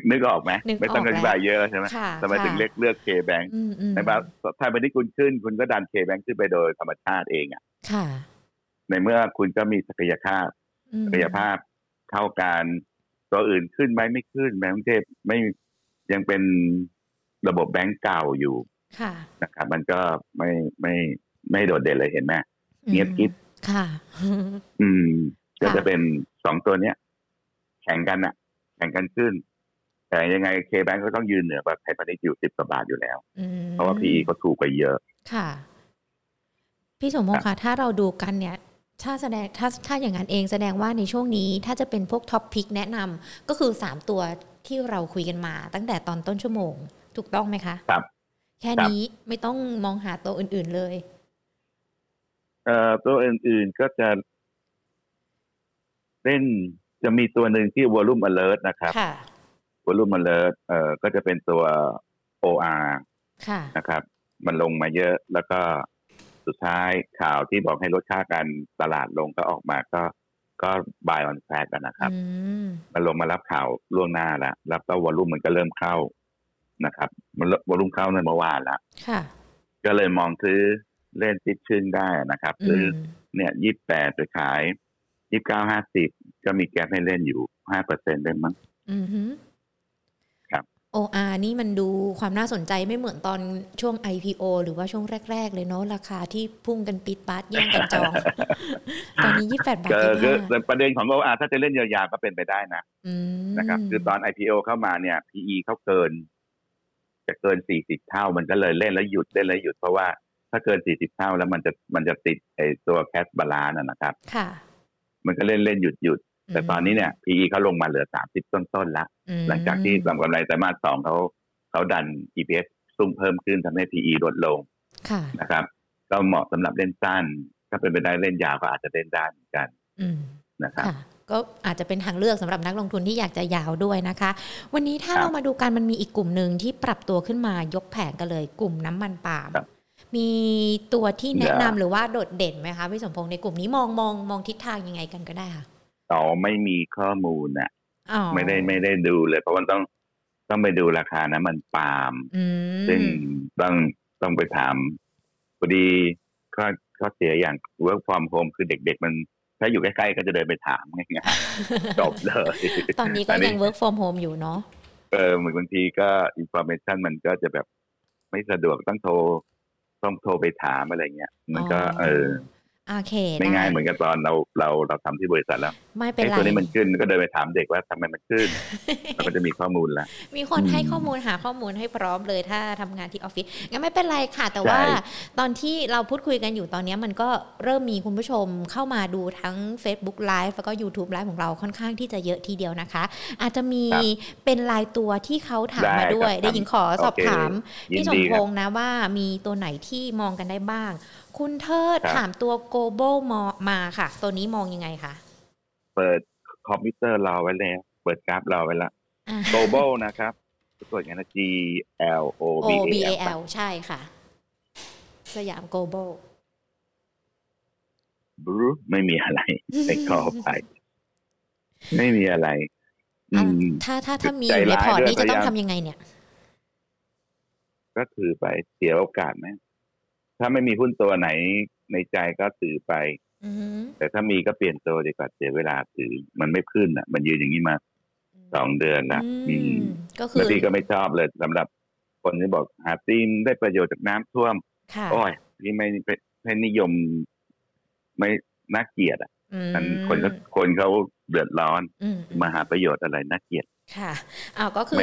นึกออกไหมไม่ต้องอธิบายเยอะใช่ไหมทำไมถึงเลือก K Bank ในบางถ้าวันนี้คุณขึ้นคุณก็ดัน K Bank ขึ้นไปโดยธรรมชาติเองอ่ะค่ะในเมื่อคุณก็มีศักยภาพเท่ากันตัวอื่นขึ้นไหมไม่ขึ้นแบงก์เทพไม่ยังเป็นระบบแบงก์เก่าอยู่นะครับมันก็ไม่โดดเด่นเลยเห็นไหมเงียบกิ๊บค่ะก็จะเป็น2ตัวเนี้ยแข่งกันอะแข่งกันขึ้นแต่ยังไง K Bank ก็ต้องยืนเหนือกว่าไทยพาณิชย์อยู่10กว่าบาทอยู่แล้วเพราะว่า PE ก็ถูกกว่าเยอะค่ะพี่สมพงษ์ค่ะถ้าเราดูกันเนี่ยถ้าอย่างนั้นเองแสดงว่าในช่วงนี้ถ้าจะเป็นพวกท็อปพิกแนะนำก็คือ3ตัวที่เราคุยกันมาตั้งแต่ตอนต้นชั่วโมงถูกต้องไหมคะครับแค่นี้ไม่ต้องมองหาตัวอื่นๆเลยตัวอื่นๆก็จะเล่นจะมีตัวหนึ่งที่ volume alert นะครับ volume alert ก็จะเป็นตัว OR นะครับมันลงมาเยอะแล้วก็สุดท้ายข่าวที่บอกให้ลดค่าการตลาดลงก็ออกมาก็ buy on fact กันนะครับมันลงมารับข่าวล่วงหน้าแล้วรับแล้ววอลุ่มมันก็เริ่มเข้านะครับมันวอลุ่มเข้าในเมื่อวานแล้วก็เลยมองซื้อเล่นติดชื่นได้นะครับซื้อเนี่ย28ไปขาย 29.50 ก็มีแก๊ปให้เล่นอยู่ 5% ได้มั้ง OR นี่มันดูความน่าสนใจไม่เหมือนตอนช่วง IPO หรือว่าช่วงแรกๆเลยเนาะราคาที่พุ่งกันปิดปาดแย่งกันจองตอนนี้28 บาทคือประเด็นของ OR ถ้าจะเล่นยาวๆก็เป็นไปได้นะนะครับคือตอน IPO เข้ามาเนี่ย PE เขาเกิน40เท่ามันก็เลยเล่นแล้วหยุดเล่นแล้วหยุดเพราะว่าถ้าเกิน40เท่าแล้วมันจะติดไอ้ตัวแคชบาลานซ์นะครับค่ะมันก็เล่นๆหยุดแต่ตอนนี้เนี่ย PE เขาลงมาเหลือ30ต้นๆแล้วหลังจากที่ผลกำไรไตรมาส2เขาดัน EPS สูงเพิ่มขึ้นทำให้ PE ลดลงนะครับก็เหมาะสำหรับเล่นสั้นถ้าเป็นไปได้เล่นยาวก็อาจจะเล่นได้เหมือนกันนะครับก็อาจจะเป็นทางเลือกสำหรับนักลงทุนที่อยากจะยาวด้วยนะคะวันนี้ถ้าเรามาดูกันมันมีอีกกลุ่มนึงที่ปรับตัวขึ้นมายกแผงกันเลยกลุ่มน้ำมันปาล์มมีตัวที่แนะนำหรือว่าโดดเด่นไหมคะพี่สมพงษ์ในกลุ่มนี้มองทิศทางยังไงกันก็ได้ค่ะต่อไม่มีข้อมูลน่ะไม่ได้ดูเลยเพราะมันต้องไปดูราคานะมันปาล์มซึ่งต้องไปถามพอดีข้อเสียอย่าง work from home คือเด็กๆมันถ้าอยู่ใกล้ๆก็จะเดินไปถามง่ายๆจบเลยตอนนี้ก็ยัง work from home อยู่เนาะเหมือนบางทีก็ information มันก็จะแบบไม่สะดวกต้องโทรไปถามอะไรเงี้ยมันก็โอเคไม่ง่ายเหมือนกับตอนเราทำที่บริษัทแล้วไม่เป็นไรตัวนี้มันขึ้นก็เดินไปถามเด็กว่าทำไมมันขึ้นเราก็จะมีข้อมูลละมีคนให้ข้อมูลหาข้อมูลให้พร้อมเลยถ้าทำงานที่ออฟฟิศงั้นไม่เป็นไรค่ะแต่ว่าตอนที่เราพูดคุยกันอยู่ตอนนี้มันก็เริ่มมีคุณผู้ชมเข้ามาดูทั้ง Facebook Live แล้วก็ YouTube Live ของเราค่อนข้างที่จะเยอะทีเดียวนะคะอาจจะมีเป็นรายตัวที่เขาถามมาด้วยได้ยินขอสอบถามพี่สมพงษ์นะว่ามีตัวไหนที่มองกันได้บ้างคุณเทิดถามตัว Global มาค่ะตัวนี้มองยังไงคะเปิดคอมพิวเตอร์รอไว้แล้วเปิดกราฟรอไว้แล้ว Global นะครับตัวอย่างนั้น GLOBAL ใช่ค่ะสยาม Global บรูไม่มีอะไรไปขอไปไม่มีอะไรถ้ามีรีพอร์ตนี้จะต้องทำยังไงเนี่ยก็ถือไปเสียโอกาสไหมถ้าไม่มีหุ้นตัวไหนในใจก็ถือไปแต่ถ้ามีก็เปลี่ยนตัวดีกว่าเสียเวลาถือมันไม่ขึ้นอ่ะมันยืนอย่างนี้มา2เดือนแล้วก็คือพี่ก็ไม่ชอบเลยสำหรับคนที่บอกหาตีมได้ประโยชน์จากน้ำท่วมโอ้ยพี่ไม่นิยมไม่น่าเกลียดอ่ะคนเขาเดือดร้อนมาหาประโยชน์อะไรน่าเกลียดค่ะก็คือ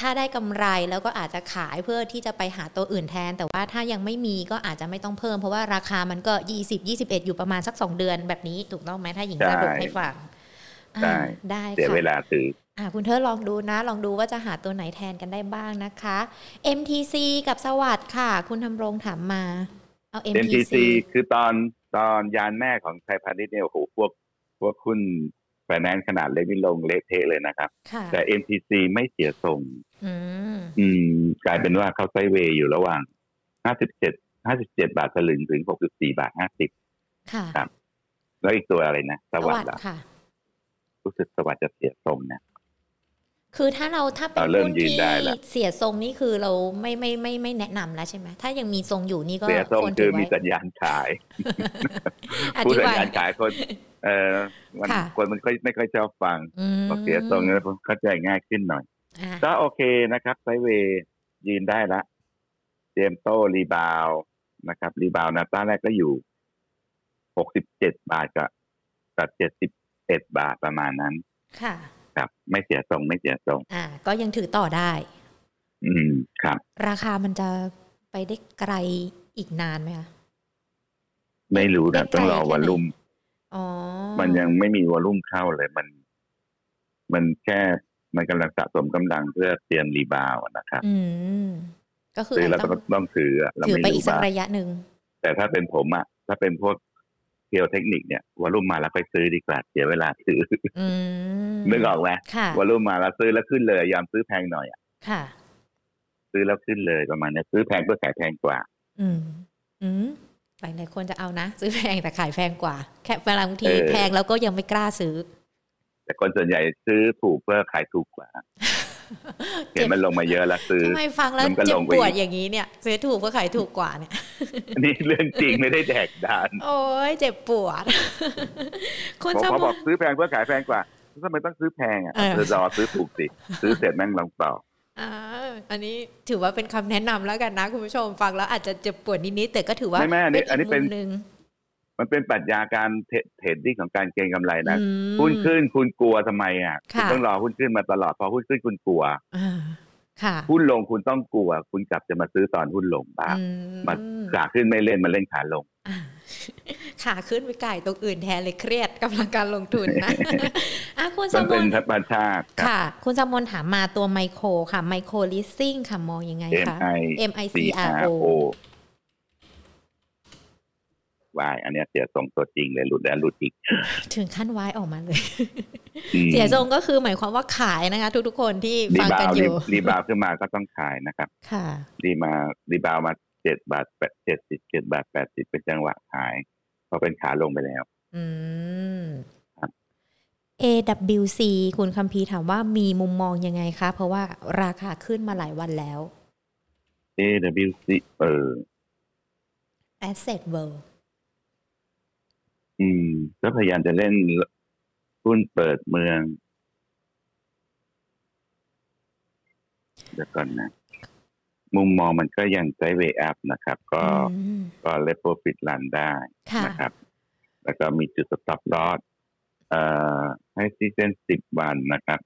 ถ้าได้กำไรแล้วก็อาจจะขายเพื่อที่จะไปหาตัวอื่นแทนแต่ว่าถ้ายังไม่มีก็อาจจะไม่ต้องเพิ่มเพราะว่าราคามันก็20 21อยู่ประมาณสัก2เดือนแบบนี้ถูกต้องไหมถ้าหญิงจะบอกให้ฟังได้เสียเวลาซื้อคุณเธอลองดูนะลองดูว่าจะหาตัวไหนแทนกันได้บ้างนะคะ MTC กับสวัสดิ์ค่ะคุณธำรงถามมาเอา MTC คือตอนยานแม่ของไทยพาณิชย์เนี่ยโอ้โหพวกคุณไฟแนนซ์ขนาดเล็กนี่ลงเละเทะเลยนะครับแต่ MTC ไม่เสียทรงกลายเป็นว่าเขาไซด์เวย์อยู่ระหว่าง57บาทสลึงถึง 64.50 บาทค่ะครับแล้วอีกตัวอะไรนะสวัสดิ์ค่ะรู้สึกสวัสดิ์จะเสียทรงนะคือถ้าเป็นหุ้นที่เสียทรงนี่คือเราไม่แนะนำแล้วใช่ไหมถ้ายังมีทรงอยู่นี่ก็เสียทรงคือมีสัญญาณขายผู้สัญญาณขายคนมันก็ไม่ค่อยชอบฟังบอกเสียทรงแล้วเข้าใจง่ายขึ้นหน่อยก็โอเคนะครับไซด์เวย์ยืนได้ละเตรียมโต้รีบาวนะครับรีบาวนะต้านแรกก็อยู่67บาทกับ71บาทประมาณนั้นค่ะครับไม่เสียทรงก็ยังถือต่อได้ครับราคามันจะไปได้ไกลอีกนานไหมคะไม่รู้นะต้องรอวอลลุ่มมันยังไม่มีวอลลุ่มเข้าเลยมันแค่มันกำลังสะสมกำลังเพื่อเตรียมรีบาวนะครับก็คือเราต้องถือไปอีกสักระยะหนึ่งแต่ถ้าเป็นผมอ่ะถ้าเป็นพวกเกี่ยวเทคนิคเนี่ยวอลุ่มมาแล้วไปซื้อดีกว่าเสียเวลาซื้อนึกออกไหมวอลุ่มมาแล้วซื้อแล้วขึ้นเลยยอมซื้อแพงหน่อยอ่ะค่ะซื้อแล้วขึ้นเลยประมาณนี้ซื้อแพงเพื่อขายแพงกว่าหลายคนจะเอานะซื้อแพงแต่ขายแพงกว่าแค่บางทีแพงแล้วก็ยังไม่กล้าซื้อแต่คนส่วนใหญ่ซื้อถูกเพื่อขายถูกกว่าเห็นมันลงมาเยอะแล้วซื้อทำไมฟังแล้วเจ็บปวดอย่างนี้เนี่ยซื้อถูกก็ขายถูกกว่าเนี่ยนี่เรื่องจริงไม่ได้แดกดานโอ้ยเจ็บปวดคนชอบบอกซื้อแพงเพื่อขายแพงกว่าทำไมต้องซื้อแพงอ่ะเธอรอซื้อถูกสิซื้อเสร็จแม่งลงเปล่า อันนี้ถือว่าเป็นคำแนะนำแล้วกันนะคุณผู้ชมฟังแล้วอาจจะเจ็บปวดนิดๆแต่ก็ถือว่าอันนี้เป็นมันเป็นปรัชญาการเทรดดิ้งของการเก็งกำไรนะหุ้นขึ้นคุณกลัวทำไมอ่ะคุณต้องรอหุ้นขึ้นมาตลอดพอหุ้นขึ้นคุณกลัวหุ้นลงคุณต้องกลัวคุณกลับจะมาซื้อตอนหุ้นลงบ้างมันขาขึ้นไม่เล่นมันเล่นขาลงขาขึ้นไปไก่ตรงอื่นแทนเลยเครียดกำลังการลงทุนนะ คุณสมบูรณ์ค่ะคุณสมบูรณ์ถามมาตัวไมโครค่ะไมโครลิสซิ่งค่ะมองยังไงคะ MICRO วายอันนี้เสียทรงตัวจริงเลยหลุดแล้วหลุดอีกถึงขั้นวายออกมาเลยเสียทรงก็คือหมายความว่าขายนะคะทุกๆคนที่ฟังกันอยู่รีบาวขึ้นมาก็ต้องขายนะครับค่ะรีบาวมา7บาท80 7บาท80เป็นจังหวะขายพอเป็นขาลงไปแล้วครับ AWC คุณคัมพีถามว่ามีมุมมองยังไงคะเพราะว่าราคาขึ้นมาหลายวันแล้ว AWC Asset World ก็พยายามจะเล่นหุ้นเปิดเมืองเดี๋ยวก่อนนะมุมมองมันก็ยังไซด์เวย์อัพนะครับก็เลทโปรฟิตรันได้นะครับแล้วก็มีจุดสต็อปลอสให้ที่เส้น10วันนะครับ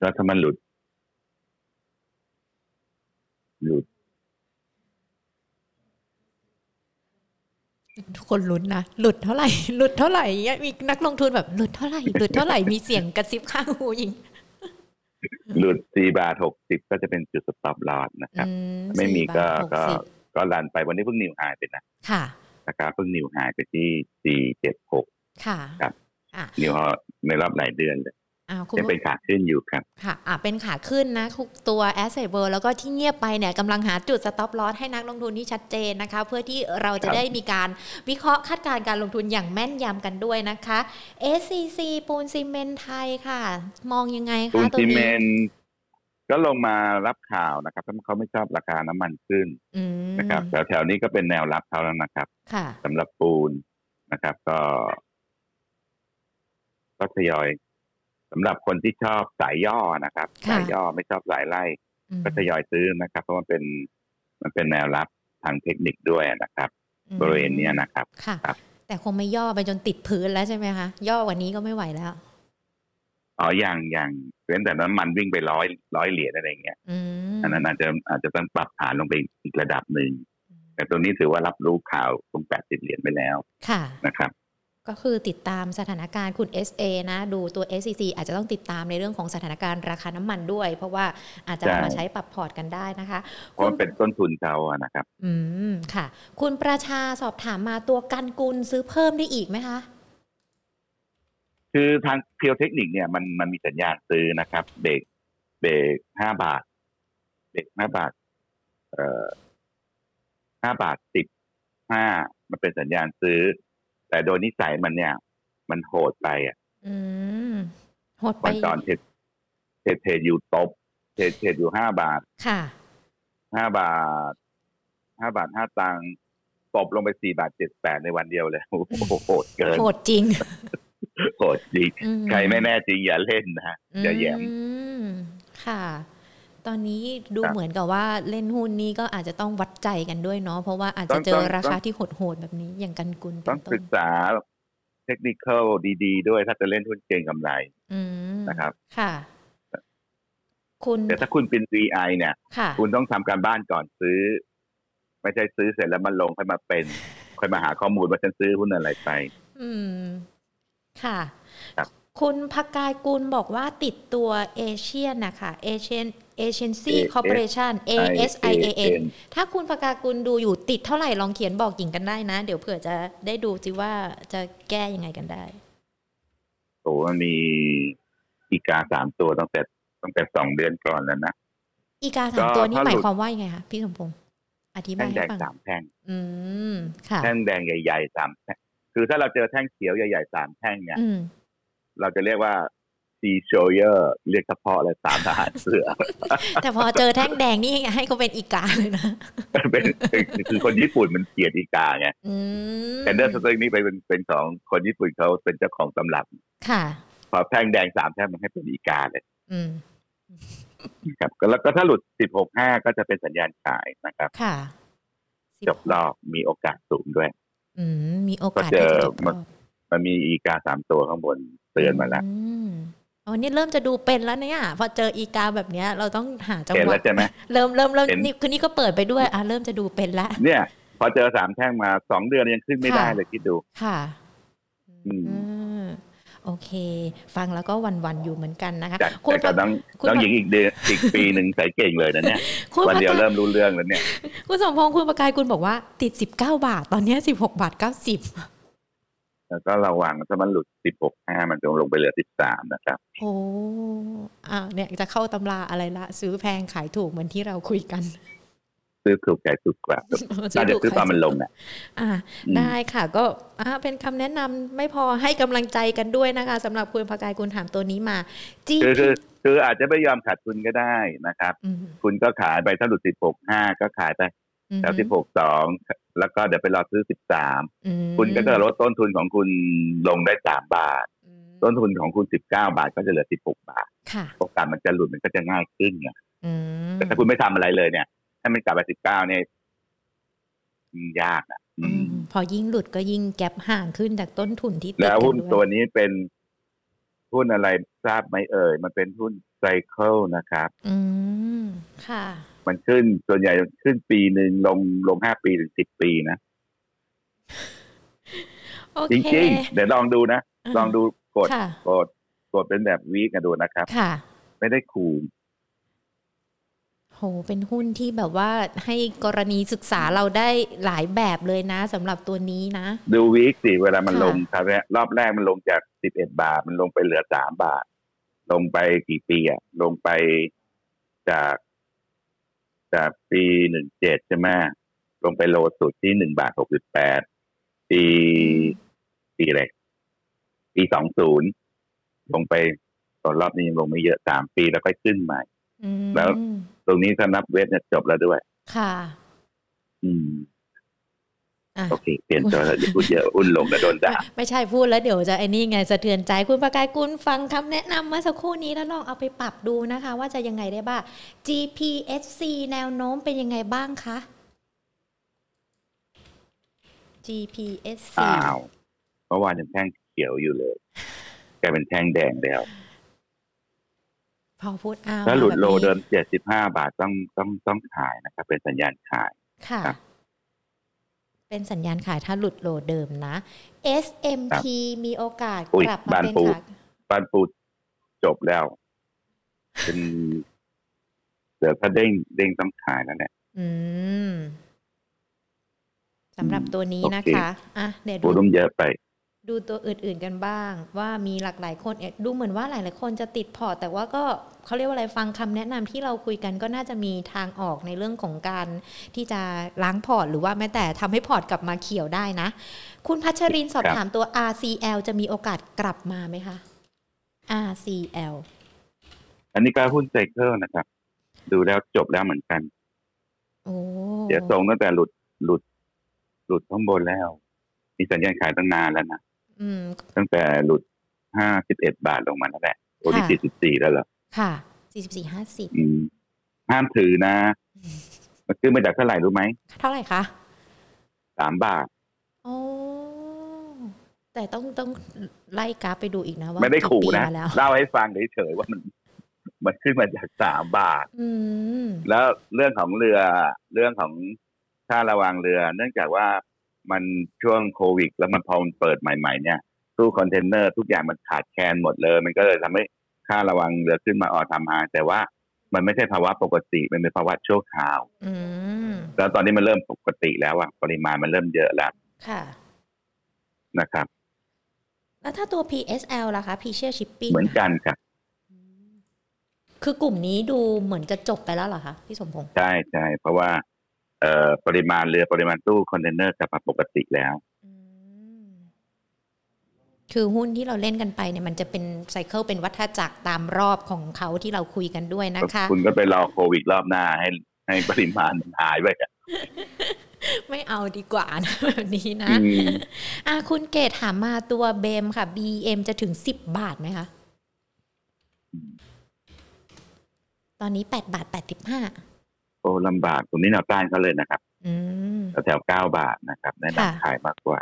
แล้วถ้ามันหลุดคนลุ้นนะหลุดเท่าไหร่เงี้ยมีนักลงทุนแบบหลุดเท่าไหร่มีเสียงกระซิบข้างหูยิงหลุด4บาท60ก็จะเป็นจุดสต็อปลอสนะครับไม่มีก็รันไปวันนี้เพิ่งนิวไฮไปนะค่ะราคาเพิ่งนิวไฮไปที่476ค่ะครับนิวไฮในรอบหลายเดือนเลยจะเป็นขาขึ้นอยู่ครับค่ะเป็นขาขึ้นนะทุกตัว Asset World แล้วก็ที่เงียบไปเนี่ยกำลังหาจุด Stop Loss ให้นักลงทุนที่ชัดเจนนะคะเพื่อที่เราจะได้มีการวิเคราะห์คาดการณ์การลงทุนอย่างแม่นยำกันด้วยนะคะ ACC ปูนซีเมนต์ไทยค่ะมองยังไงคะตัวนี้ปูนซีเมนต์ก็ลงมารับข่าวนะครับเพราะเขาไม่ชอบราคาน้ำมันขึ้นนะครับแถวๆนี้ก็เป็นแนวรับเขาแล้วนะครับสำหรับปูนนะครับก็ทยอยสำหรับคนที่ชอบสายย่อนะครับสายย่อไม่ชอบสายไล่ก็ทยอยซื้อนะครับเพราะมันเป็นแนวรับทางเทคนิคด้วยนะครับบริเวณนี้นะครับแต่คงไม่ย่อไปจนติดพื้นแล้วใช่ไหมคะย่อกว่านี้ก็ไม่ไหวแล้วอย่างเว้นแต่น้ำมันวิ่งไป100เหรียญอะไรอย่างเงี้ยอันนั้นอาจจะต้องปรับฐานลงไปอีกระดับหนึ่งแต่ตัวนี้ถือว่ารับรู้ข่าวตรง80เหรียญไปแล้วนะครับก็คือติดตามสถานการณ์คุณ SA นะดูตัว SCC อาจจะต้องติดตามในเรื่องของสถานการณ์ราคาน้ำมันด้วยเพราะว่าอาจจะมาใช้ปรับพอร์ตกันได้นะคะเพราะเป็นต้นทุนเขาอะนะครับค่ะคุณประชาสอบถามมาตัวกันกุลซื้อเพิ่มได้อีกไหมคะคือทางเพียวเทคนิคเนี่ยมันมีสัญญาณซื้อนะครับเบรก5บาทเบรก5บาท5บาท15มันเป็นสัญญาณซื้อแต่โดยนิสัยมันเนี่ยมันโหดไปอ่ะโหดไปตอนเทรดอยู่ตบเทรดอยู่5บาทค่ะ5บาท5บาท5ตังค์ตบลงไป4บาท78ในวันเดียวเลยโอ้โหโหดเกินโหดจริงโหดจริงใครไม่แน่จริงอย่าเล่นนะอย่าแย้มค่ะตอนนี้ดูเหมือนกับว่าเล่นหุ้นนี้ก็อาจจะต้องวัดใจกันด้วยเนาะเพราะว่าอาจจะเจอราคาที่โหดๆแบบนี้อย่างกันกุลต้องศึกษาเทคนิคอลดีๆด้วยถ้าจะเล่นหุ้นเก่งกำไรนะครับค่ะแต่ถ้าคุณเป็น VI เนี่ยคุณต้องทำการบ้านก่อนซื้อไม่ใช่ซื้อเสร็จแล้วมันลงค่อยมาเป็นค่อยมาหาข้อมูลว่าฉันซื้อหุ้นอะไรไปค่ะคุณพกายกุลบอกว่าติดตัวเอเชียนนะคะAgency Corporation ASIAN ถ้าคุณพกายกุลดูอยู่ติดเท่าไหร่ลองเขียนบอกหญิงกันได้นะเดี๋ยวเผื่อจะได้ดูซิว่าจะแก้ยังไงกันได้โอ้มันมีอีกา3ตัวตั้งแต่2เดือนก่อนแล้วนะอีกา3ตัวนี่หมายความว่ายังไงคะพี่สมพงษ์อธิบายให้ฟังแท่งแดง3แท่งค่ะแท่งแดงใหญ่ๆ3แท่งคือถ้าเราเจอแท่งเขียวใหญ่ๆ3แท่งเนี่ยเราจะเรียกว่าซีโชเยอร์เรียกเฉพาะเลยตามทหารเสือแต่พอเจอแท่งแดงนี่ให้เขาเป็นอีกาเลยนะคือคนญี่ปุ่นมันเกลียดอีกาไงแต่เรื่องตัวนี้เป็นของคนญี่ปุ่นเขาเป็นเจ้าของตำรับค่ะพอแท่งแดง3แท่งมันให้เป็นอีกาเลย ครับแล้วก็ถ้าหลุด 16.5 ก็จะเป็นสัญญาณขายนะครับค่ะจบรอบมีโอกาสสูงด้วยมีโอกาสที่จะจบรอบมันมีอีกา3ตัวข้างบนเตือนมาแล้วอ๋อนี่เริ่มจะดูเป็นแล้วเนี่ยพอเจออีกาแบบนี้เราต้องหาจังหวะเริ่มนี่คืนนี้ก็เปิดไปด้วยเริ่มจะดูเป็นแล้วเนี่ยพอเจอ3แท่งมา2เดือนยังขึ้นไม่ได้เลยคิดดูค่ะโอเคฟังแล้วก็วันๆอยู่เหมือนกันนะคะคุณก็ต้องหญิงอีกเดือนอีกปีนึงใส่เก่งเลยนะเนี่ยวันเดียวเริ่มรู้เรื่องแล้วเนี่ยคุณสมพงษ์คุณประกายคุณบอกว่าติด19บาทตอนนี้ 16.90แล้วก็ระวังถ้ามันหลุด 16.5 มันจะลงไปเหลือ 13 นะครับโอ้เนี่ยจะเข้าตำราอะไรละซื้อแพงขายถูกเหมือนที่เราคุยกันซื้อถูกขายถูกกว่าถ้าจะซื้อตอนมันลงเนี่ยได้ค่ะก็เป็นคำแนะนำไม่พอให้กำลังใจกันด้วยนะคะสำหรับคุณภากายคุณถามตัวนี้มาคืออาจจะไม่ยอมขาดทุนก็ได้นะครับคุณก็ขายไปถ้าหลุด 16.5 ก็ขายไปแล้ว 16.2 แล้วก็เดี๋ยวไปรอซื้อ 13 คุณก็จะลดต้นทุนของคุณลงได้3บาทต้นทุนของคุณ19บาทก็จะเหลือ16บาทโอกาสมันจะหลุดมันก็จะง่ายขึ้นไงแต่ถ้าคุณไม่ทำอะไรเลยเนี่ยถ้ามันกลับไป19เนี่ยยากนะพอยิ่งหลุดก็ยิ่งแก๊ปห่างขึ้นจากต้นทุนที่ติดแล้วหุ้นตัวนี้เป็นหุ้นอะไรทราบไหมเอ่ยมันเป็นหุ้นไซเคิลนะครับค่ะมันขึ้นส่วนใหญ่ขึ้นปีนึงลง5ปีถึง10ปีนะจริงๆเดี๋ยวลองดูนะลองดูกดเป็นแบบวีคกันดูนะครับไม่ได้ขู่โหเป็นหุ้นที่แบบว่าให้กรณีศึกษาเราได้หลายแบบเลยนะสำหรับตัวนี้นะดูวีคสิเวลามันลงครับรอบแรกมันลงจาก11บาทมันลงไปเหลือ3บาทลงไปกี่ปีอ่ะลงไปจากปี 17 ใช่ไหมลงไปโลสุดที่ 1.68 ปีอะไรปี20ลงไปตอนรอบนี้ยังลงไม่เยอะ3ปีแล้วค่อยขึ้นใหม่แล้วตรงนี้ถ้านับเวฟเนี่ยจบแล้วด้วยค่ะโอเคเปลี่ยนตัวแล้วอย่าพูดเยอะอุ่นลงแล้วโดนด่าไม่ใช่พูดแล้วเดี๋ยวจะไอ้นี่ไงสะเทือนใจคุณประกายคุณฟังคำแนะนำเมื่อสักครู่นี้แล้วลองเอาไปปรับดูนะคะว่าจะยังไงได้บ้าง GPSC แนวโน้มเป็นยังไงบ้างคะ GPSC เมื่อวานยังแท่งเขียวอยู่เลยกลายเป็นแท่งแดงแล้วพอพูดถ้าหลุดโลเดิม75บาทต้องขายนะครับเป็นสัญญาณขายค่ะเป็นสัญญาณขายถ้าหลุดโลเดิมนะ SMT มีโอกาสกลับมาเป็นขาบานปูจบแล้วเป็นเดี๋ยวถ้าเด้งต้องขายแล้วเนี่ยสำหรับตัวนี้นะคะเดี๋ยวดูตัวอื่นๆกันบ้างว่ามีหลากหลายคนดูเหมือนว่าหลายๆคนจะติดพอร์ตแต่ว่าก็เขาเรียกว่าอะไรฟังคำแนะนำที่เราคุยกันก็น่าจะมีทางออกในเรื่องของการที่จะล้างพอร์ตหรือว่าแม้แต่ทำให้พอร์ตกลับมาเขียวได้นะคุณพัชรินสอบถามตัว RCL จะมีโอกาสกลับมาไหมคะ RCL อันนี้ก็หุ้นไซเคิลนะครับดูแล้วจบแล้วเหมือนกันเดี๋ยวทรงตั้งแต่หลุดข้างบนแล้วมีสัญญาณขายตั้งนานแล้วนะตั้งแต่หลุด51บาทลงมาแล้วแหละโอ้ที่44แล้วเหรอค่ะ 44.50 ห้ามถือนะมันขึ้นมาจากเท่าไหร่รู้ไหมเท่าไหร่คะ3บาทโอ้แต่ต้องไล่กราฟไปดูอีกนะว่าไม่ได้ขู่นะเล่าให้ฟังเฉยๆว่ามันขึ้นมาจาก3บาทแล้วเรื่องของค่าระวางเรือเนื่องจากว่ามันช่วงโควิดแล้วมันพอมันเปิดใหม่ๆเนี่ยตู้คอนเทนเนอร์ทุกอย่างมันขาดแคลนหมดเลยมันก็เลยทำให้ค่าระวังเรือขึ้นมาทำมาแต่ว่ามันไม่ใช่ภาวะปกติมันเป็นภาวะชั่วคราวแล้วตอนนี้มันเริ่มปกติแล้วอะปริมาณมันเริ่มเยอะแล้วค่ะนะครับแล้วถ้าตัว PSL ล่ะคะ Precious Shipping เหมือนกันค่ะคือกลุ่มนี้ดูเหมือนจะจบไปแล้วเหรอคะพี่สมพงษ์ใช่ๆเพราะว่าปริมาณเรือปริมาณตู้คอนเทนเนอร์กลับมาปกติแล้วคือหุ้นที่เราเล่นกันไปเนี่ยมันจะเป็นไซเคิลเป็นวัฏจักรตามรอบของเขาที่เราคุยกันด้วยนะคะคุณก็ไปรอโควิดรอบหน้าให้ปริมาณมันหายไปอ่ะไม่เอาดีกว่านะแบบนี้นะคุณเกศถามมาตัว BM ค่ะ BM จะถึง10บาทไหมคะ ตอนนี้8.85 บาทโอ้ลำบากตรงนี้แนวต้านเขาเลยนะครับแถว9 บาทนะครับแนะนำขายมากกว่า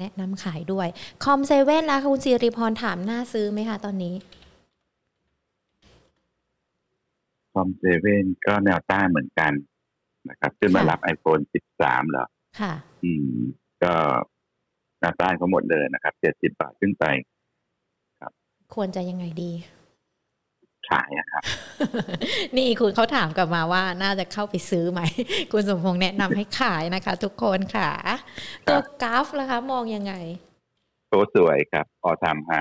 แนะนำขายด้วย Com7 ล่ะคุณสิริพรถามน่าซื้อไหมคะตอนนี้ Com7 ก็แนวต้านเหมือนกันนะครับขึ้นมารับ iPhone 13เหรอค่ะก็แนวต้านเขาหมดเลยนะครับ70 บาทขึ้นไปครับควรจะยังไงดีขายอะครับ นี่คุณเขาถามกลับมาว่าน่าจะเข้าไปซื้อไหม คุณสมพงษ์แนะนำให้ขายนะคะทุกคนค่ะตัวกราฟล่ะคะมองยังไงโตสวยครับออทามไฮ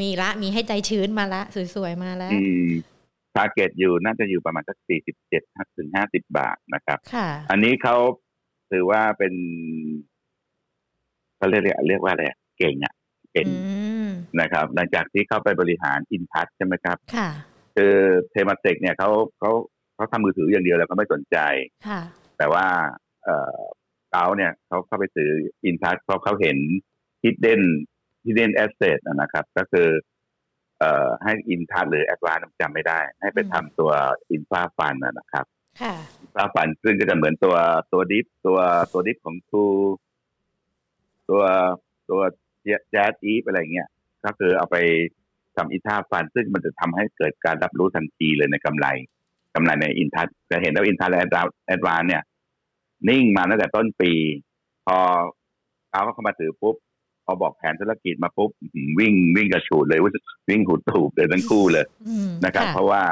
มีละมีให้ใจชื้นมาละสวยๆมาแล้วทาร์เก็ตอยู่น่าจะอยู่ประมาณสัก 47-50 บาทนะครับอันนี้เขาถือว่าเป็นเขาเรียกว่าอะไรเก่งอะเป็นนะครับหลังจากที่เข้าไปบริหารอินทัชใช่ไหมครับค่ะคือเทมาเทคเนี่ยเขาทำมือถืออย่างเดียวแล้วเขาไม่สนใจค่ะแต่ว่าเขาเนี่ยเขาเข้าไปซื้ออินทัชเพราะเขาเห็นhidden asset นะครับก็คือให้อินทัชหรือแอดวานซ์จำไม่ได้ให้ไปทำตัวอินฟราฟันนะครับค่ะอินฟราฟันซึ่งก็จะเหมือนตัวดิฟตัวดิฟของทูตัวแจ๊ดอีฟอะไรเงี้ยก็คือเอาไปทำอินทัชฟันซึ่งมันจะทำให้เกิดการรับรู้ทันทีเลยในกำไรในอินทัชจะเห็นแล้วอินทัชและแอดวานซ์เนี่ยนิ่งมาตั้งแต่ต้นปีพอเข้ามาถือปุ๊บพอบอกแผนธุรกิจมาปุ๊บวิ่งกระฉูดเลยวิ่งหูถูกเลยทั้งคู่เลยนะครับเพราะว่า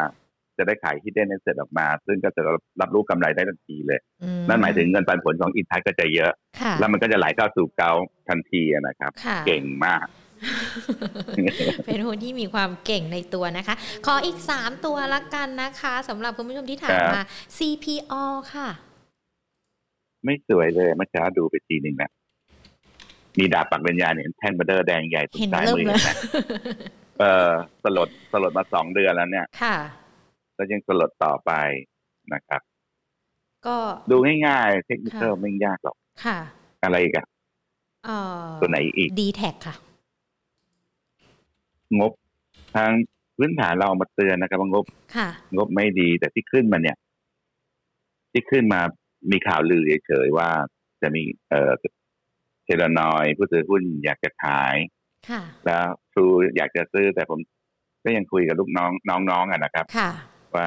จะได้ขายที่เด่นในเสร็จออกมาซึ่งก็จะรับรู้กำไรได้ทันทีเลยนั่นหมายถึงเงินปันผลของอินทัชก็จะเยอะแล้วมันก็จะไหลเข้าสู่เก้าทันทีนะครับเก่งมากเป็นคนที่มีความเก่งในตัวนะคะขออีก3ตัวละกันนะคะสำหรับคุณผู้ชมที่ถามมา CPO ค่ะไม่สวยเลยเมื่อเช้าดูไปทีนึงนะมีดาบปักเบญญาเนี่ยแท่งบัตเตอร์แดงใหญ่สุดซ้ายมือนะสลดมา2เดือนแล้วเนี่ยค่ะแล้วยังสลดต่อไปนะครับก็ดูง่ายๆเทคนิคไม่ยากหรอกค่ะอะไรอีกอะตัวไหนอีกดีแท็กค่ะงบทางพื้นฐานเรามาเตือนนะครับว่างบค่ะงบไม่ดีแต่ที่ขึ้นมาเนี่ยที่ขึ้นมามีข่าวลือเฉยๆว่าจะมีเทเลนอยผู้ถือหุ้นอยากจะขายค่ะแล้วครูอยากจะซื้อแต่ผมก็ยังคุยกับลูกน้องอ่ะนะครับค่ะว่า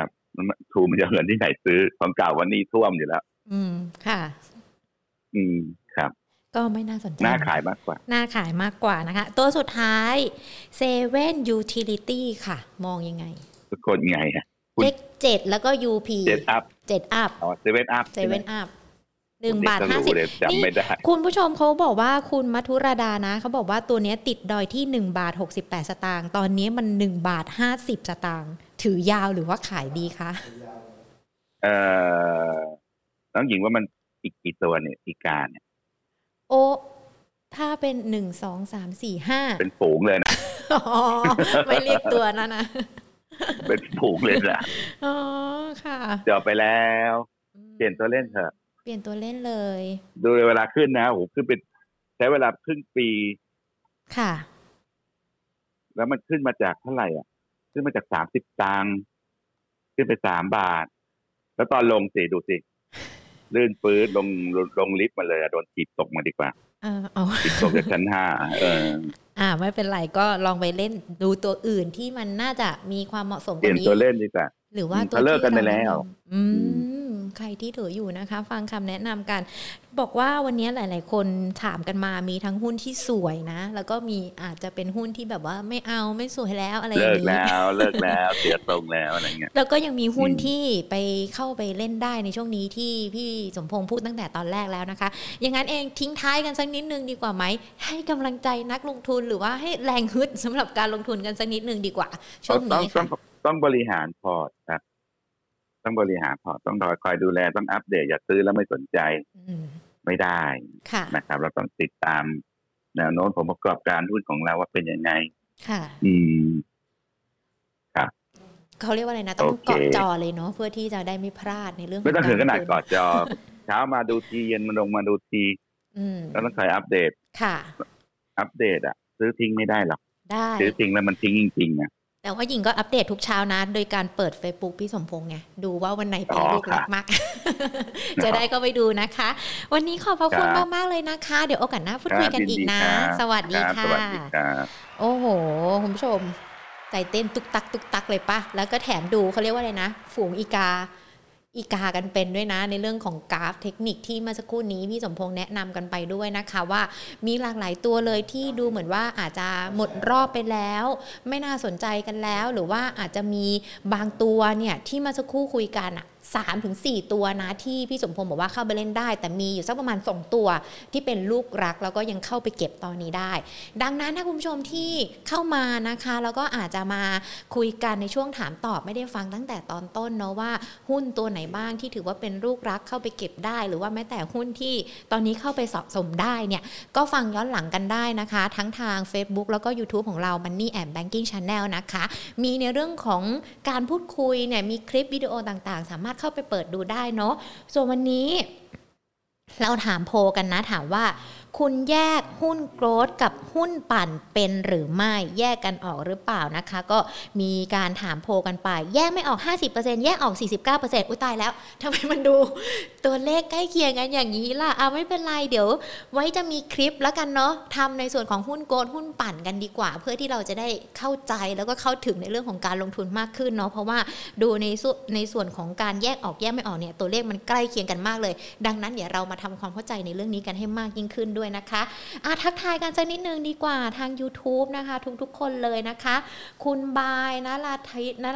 ครูมันจะเงินที่ไหนซื้อของเก่าวันนี้ท่วมอยู่แล้วค่ะครับก็ไม่น่าสนใจน่าขายมากกว่านะคะตัวสุดท้าย7 Utility ค่ะมองยังไงทุกคนไงฮะเลข7แล้วก็ UP 7 up 7 up อ๋อ7 up 7 up 1.50 บาทนี่คุณผู้ชมเขาบอกว่าคุณมัธุราดานะเขาบอกว่าตัวนี้ติดดอยที่1.68 บาทตอนนี้มัน1.50 บาทถือยาวหรือว่าขายดีคะน้องหญิงว่ามันอีกกี่ตัวเนี่ยอีกการเนี่ยโอ้ถ้าเป็น1 2 3 4 5เป็นฝูงเลยนะอ๋อไม่เรียกตัวนะนะเป็นฝูงเลยนะอ๋อค่ะจบไปแล้วเปลี่ยนตัวเล่นเถอะเปลี่ยนตัวเล่นเลยดูเวลาขึ้นนะโหขึ้นเป็นใช้เวลาครึ่งปีค่ะแล้วมันขึ้นมาจากเท่าไหร่อ่ะขึ้นมาจาก30 ตังค์ขึ้นไป3 บาทแล้วตอนลงสิดูสิลื่นปื้ดลงลิฟต์มาเลยโดนถีบตกมาดีกว่าถีบตกจากชั้น5ไม่เป็นไรก็ลองไปเล่นดูตัวอื่นที่มันน่าจะมีความเหมาะสมกว่านี้ตัวเล่นดีกว่าหรือว่าตัวที่เลิกกันไปแล้วใครที่ถืออยู่นะคะฟังคำแนะนำกันบอกว่าวันนี้หลายๆคนถามกันมามีทั้งหุ้นที่สวยนะแล้วก็มีอาจจะเป็นหุ้นที่แบบว่าไม่เอาไม่สวยแล้วอะไรอย่างนี้เลิกแล้วเสียตรงแล้วอะไรเงี้ยแล้วก็ยังมีหุ้นที่ไปเข้าไปเล่นได้ในช่วงนี้ที่พี่สมพงษ์พูดตั้งแต่ตอนแรกแล้วนะคะอย่างนั้นเองทิ้งท้ายกันสักนิดนึงดีกว่าไหมให้กำลังใจนักลงทุนหรือว่าให้แรงฮึดสำหรับการลงทุนกันสักนิดนึงดีกว่าช่วงนี้ต้องบริหารพอร์ตครับต้องบริหารพอร์ตต้องคอยดูแลต้องอัปเดตอย่าซื้อแล้วไม่สนใจไม่ได้นะครับเราต้องติดตามแนวโน้มผลประกอบการหุ้นของเราว่าเป็นยังไงค่ะครับเขาเรียกว่าอะไรนะต้องเกาะจอเลยเนาะเพื่อที่จะได้ไม่พลาดในเรื่องไม่ต้องถึงขนาดเกาะจอเช้ามาดูทีเย็นมาลงมาดูทีแล้วต้องคอยอัปเดตค่ะอัปเดตอ่ะซื้อทิ้งไม่ได้หรอกได้ซื้อทิ้งแล้วมันทิ้งจริงๆนะ แต่ว่าหญิงก็อัปเดตทุกเช้านะโดยการเปิด Facebook พี่สมพงษ์ไงดูว่าวันไหนเป็นลูกหลักมาก จะได้ก็ไปดูนะคะวันนี้ขอบพระคุณมากๆเลยนะคะเดี๋ยวโอกาสหน้าพูดคุยกันอีกนะสวัสดีค่ะโอ้โหคุณผู้ชมใจเต้นตุกตักตุกตักเลยป่ะแล้วก็แถมดูเขาเรียกว่าอะไรนะฝูงอีกากันเป็นด้วยนะในเรื่องของกราฟเทคนิคที่เมื่อสักครู่นี้พี่สมพงษ์แนะนำกันไปด้วยนะคะว่ามีหลากหลายตัวเลยที่ดูเหมือนว่าอาจจะหมดรอบไปแล้วไม่น่าสนใจกันแล้วหรือว่าอาจจะมีบางตัวเนี่ยที่เมื่อสักครู่คุยกันอะ 3-4 ตัวนะที่พี่สมพงษ์บอกว่าเข้าไปเล่นได้แต่มีอยู่สักประมาณ2ตัวที่เป็นลูกรักแล้วก็ยังเข้าไปเก็บตอนนี้ได้ดังนั้นถ้าคุณผู้ชมที่เข้ามานะคะแล้วก็อาจจะมาคุยกันในช่วงถามตอบไม่ได้ฟังตั้งแต่ตอนต้นเนาะว่าหุ้นตัวไหนบ้างที่ถือว่าเป็นลูกรักเข้าไปเก็บได้หรือว่าแม้แต่หุ้นที่ตอนนี้เข้าไปสะสมได้เนี่ยก็ฟังย้อนหลังกันได้นะคะทั้งทาง Facebook แล้วก็ YouTube ของเรา Money and Banking Channel นะคะมีในเรื่องของการพูดคุยเนี่ยมีคลิปวิดีโอต่างๆสามารถเข้าไปเปิดดูได้เนาะส่วนวันนี้เราถามโพกันนะถามว่าคุณแยกหุ้นโกรทกับหุ้นปั่นเป็นหรือไม่แยกกันออกหรือเปล่านะคะก็มีการถามโพกันไปแยกไม่ออก 50% แยกออก 49% อุ๊ยตายแล้วทำไมมันดูตัวเลขใกล้เคียงกันอย่างนี้ล่ะเอาไม่เป็นไรเดี๋ยวไว้จะมีคลิปแล้วกันเนาะทำในส่วนของหุ้นโกรทหุ้นปั่นกันดีกว่าเพื่อที่เราจะได้เข้าใจแล้วก็เข้าถึงในเรื่องของการลงทุนมากขึ้นเนาะเพราะว่าดูในส่วนของการแยกออกแยกไม่ออกเนี่ยตัวเลขมันใกล้เคียงกันมากเลยดังนั้นเดี๋ยวเรามาทำความเข้าใจในเรื่องนี้กันให้มากยิ่งขึ้นด้วยนะคะทักทายกันสักนิดนึงดีกว่าทาง YouTube นะคะทุกๆคนเลยนะคะคุณบายน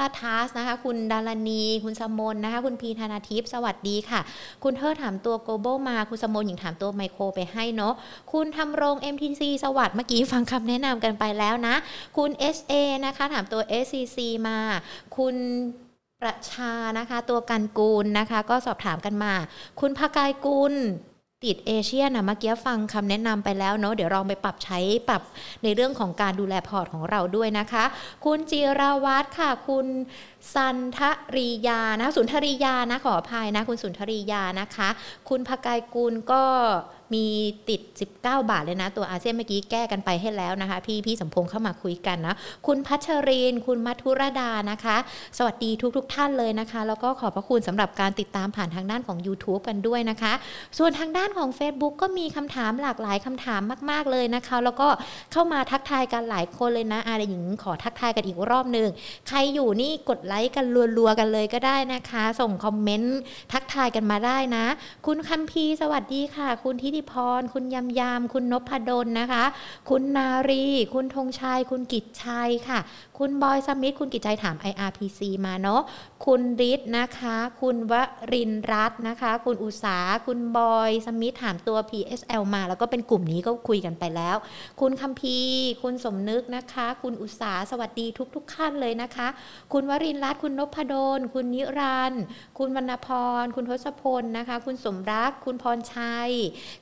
ราทัสนะคะคุณดารณีคุณสมนนะคะคุณพีธนาทิพย์สวัสดีค่ะคุณเธอถามตัว Global มาคุณสมนหญิงถามตัวไมโครไปให้เนาะคุณทำรง MTC สวัสดีเมื่อกี้ฟังคำแนะนำกันไปแล้วนะคุณ SA นะคะถามตัว ACC มาคุณประชานะคะตัวกันกูลนะคะก็สอบถามกันมาคุณภกายกุลติดเอเชียนะเมื่อกี้ฟังคำแนะนำไปแล้วเนาะเดี๋ยวลองไปปรับในเรื่องของการดูแลพอร์ตของเราด้วยนะคะคุณจิรวัฒน์ค่ะคุณสันทริยานะสุนทริยานะขออภัยนะคุณสุนทริยานะคะคุณภกายกุลก็มีติด19 บาทเลยนะตัวอาเซียนเมื่อกี้แก้กันไปให้แล้วนะคะพี่สมพงษ์เข้ามาคุยกันนะคุณพัชรินคุณมัทุรดานะคะสวัสดีทุกท่านเลยนะคะแล้วก็ขอบพระคุณสำหรับการติดตามผ่านทางด้านของ YouTube กันด้วยนะคะส่วนทางด้านของ Facebook ก็มีคำถามหลากหลายคำถามมากๆเลยนะคะแล้วก็เข้ามาทักทายกันหลายคนเลยนะอะไรอย่างนี้ขอทักทายกันอีกรอบนึงใครอยู่นี่กดไลค์กันรัวๆกันเลยก็ได้นะคะส่งคอมเมนต์ทักทายกันมาได้นะคุณคัมพีสวัสดีค่ะคุณทิพรคุณยามคุณนพดลนะคะคุณนารีคุณธงชัยคุณกิจชัยค่ะคุณบอยสมิธคุณกิจชัยถาม IRPC มาเนาะคุณฤทธิ์นะคะคุณวรินทร์รัตน์นะคะคุณอุษาคุณบอยสมิธถามตัว PSL มาแล้วก็เป็นกลุ่มนี้ก็คุยกันไปแล้วคุณคัมพีคุณสมนึกนะคะคุณอุษาสวัสดีทุกท่านเลยนะคะคุณวรินทร์รัตน์คุณนพดลคุณนิรันดร์คุณวรรณพรคุณทศพลนะคะคุณสมรักคุณพรชัย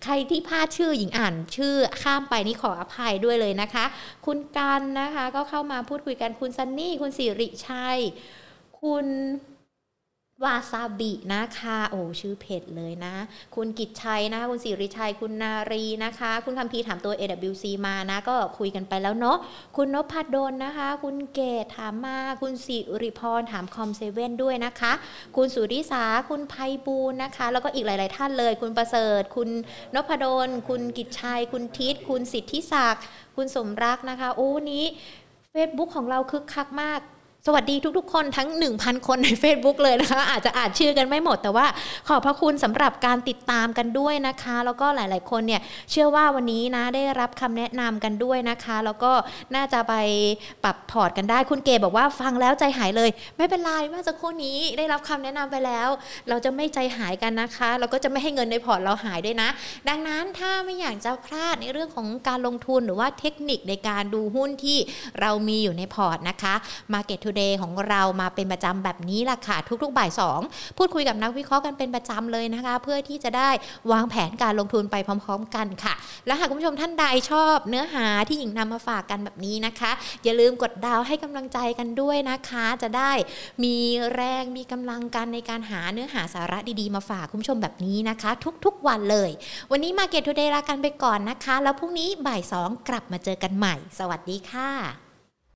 ใครที่พลาดชื่อหญิงอ่านชื่อข้ามไปนี่ขออภัยด้วยเลยนะคะคุณกันนะคะก็เข้ามาพูดคุยกันคุณซันนี่คุณสิริชัยคุณวาซาบินะคะโอ้ชื่อเพจเลยนะคุณกิจชัยนะคะคุณสิริชัยคุณนารีนะคะคุณคัมพีถามตัว AWC มานะก็คุยกันไปแล้วเนาะคุณนพดลนะคะคุณเกศถามมาคุณสิริพรถาม Com7 ด้วยนะคะคุณสุริษาคุณไพบูลย์นะคะแล้วก็อีกหลายๆท่านเลยคุณประเสริฐคุณนพดลคุณกิจชัยคุณทิศคุณสิทธิศักดิ์คุณสมรักนะคะโอ้วันนี้ Facebook ของเราคึกคักมากสวัสดีทุกๆคนทั้ง 1,000 คนใน Facebook เลยนะคะอาจจะอ่านชื่อกันไม่หมดแต่ว่าขอบพระคุณสำหรับการติดตามกันด้วยนะคะแล้วก็หลายๆคนเนี่ยเชื่อว่าวันนี้นะได้รับคำแนะนำกันด้วยนะคะแล้วก็น่าจะไปปรับพอร์ตกันได้คุณเกบอกว่าฟังแล้วใจหายเลยไม่เป็นไรเมื่อสักครู่นี้ได้รับคำแนะนำไปแล้วเราจะไม่ใจหายกันนะคะแล้วก็จะไม่ให้เงินในพอร์ตเราหายด้วยนะดังนั้นถ้าไม่อยากจะพลาดในเรื่องของการลงทุนหรือว่าเทคนิคในการดูหุ้นที่เรามีอยู่ในพอร์ตนะคะ Market Today ของเรามาเป็นประจำแบบนี้ล่ะค่ะทุกๆบ่าย2พูดคุยกับนักวิเคราะห์กันเป็นประจำเลยนะคะเพื่อที่จะได้วางแผนการลงทุนไปพร้อมๆกันค่ะและหากคุณผู้ชมท่านใดชอบเนื้อหาที่หญิงนำมาฝากกันแบบนี้นะคะอย่าลืมกดดาวให้กำลังใจกันด้วยนะคะจะได้มีแรงมีกำลังกันในการหาเนื้อหาสาระดีๆมาฝากคุณผู้ชมแบบนี้นะคะทุกๆวันเลยวันนี้ Market Today ลากันไปก่อนนะคะแล้วพรุ่งนี้บ่าย2กลับมาเจอกันใหม่สวัสดีค่ะ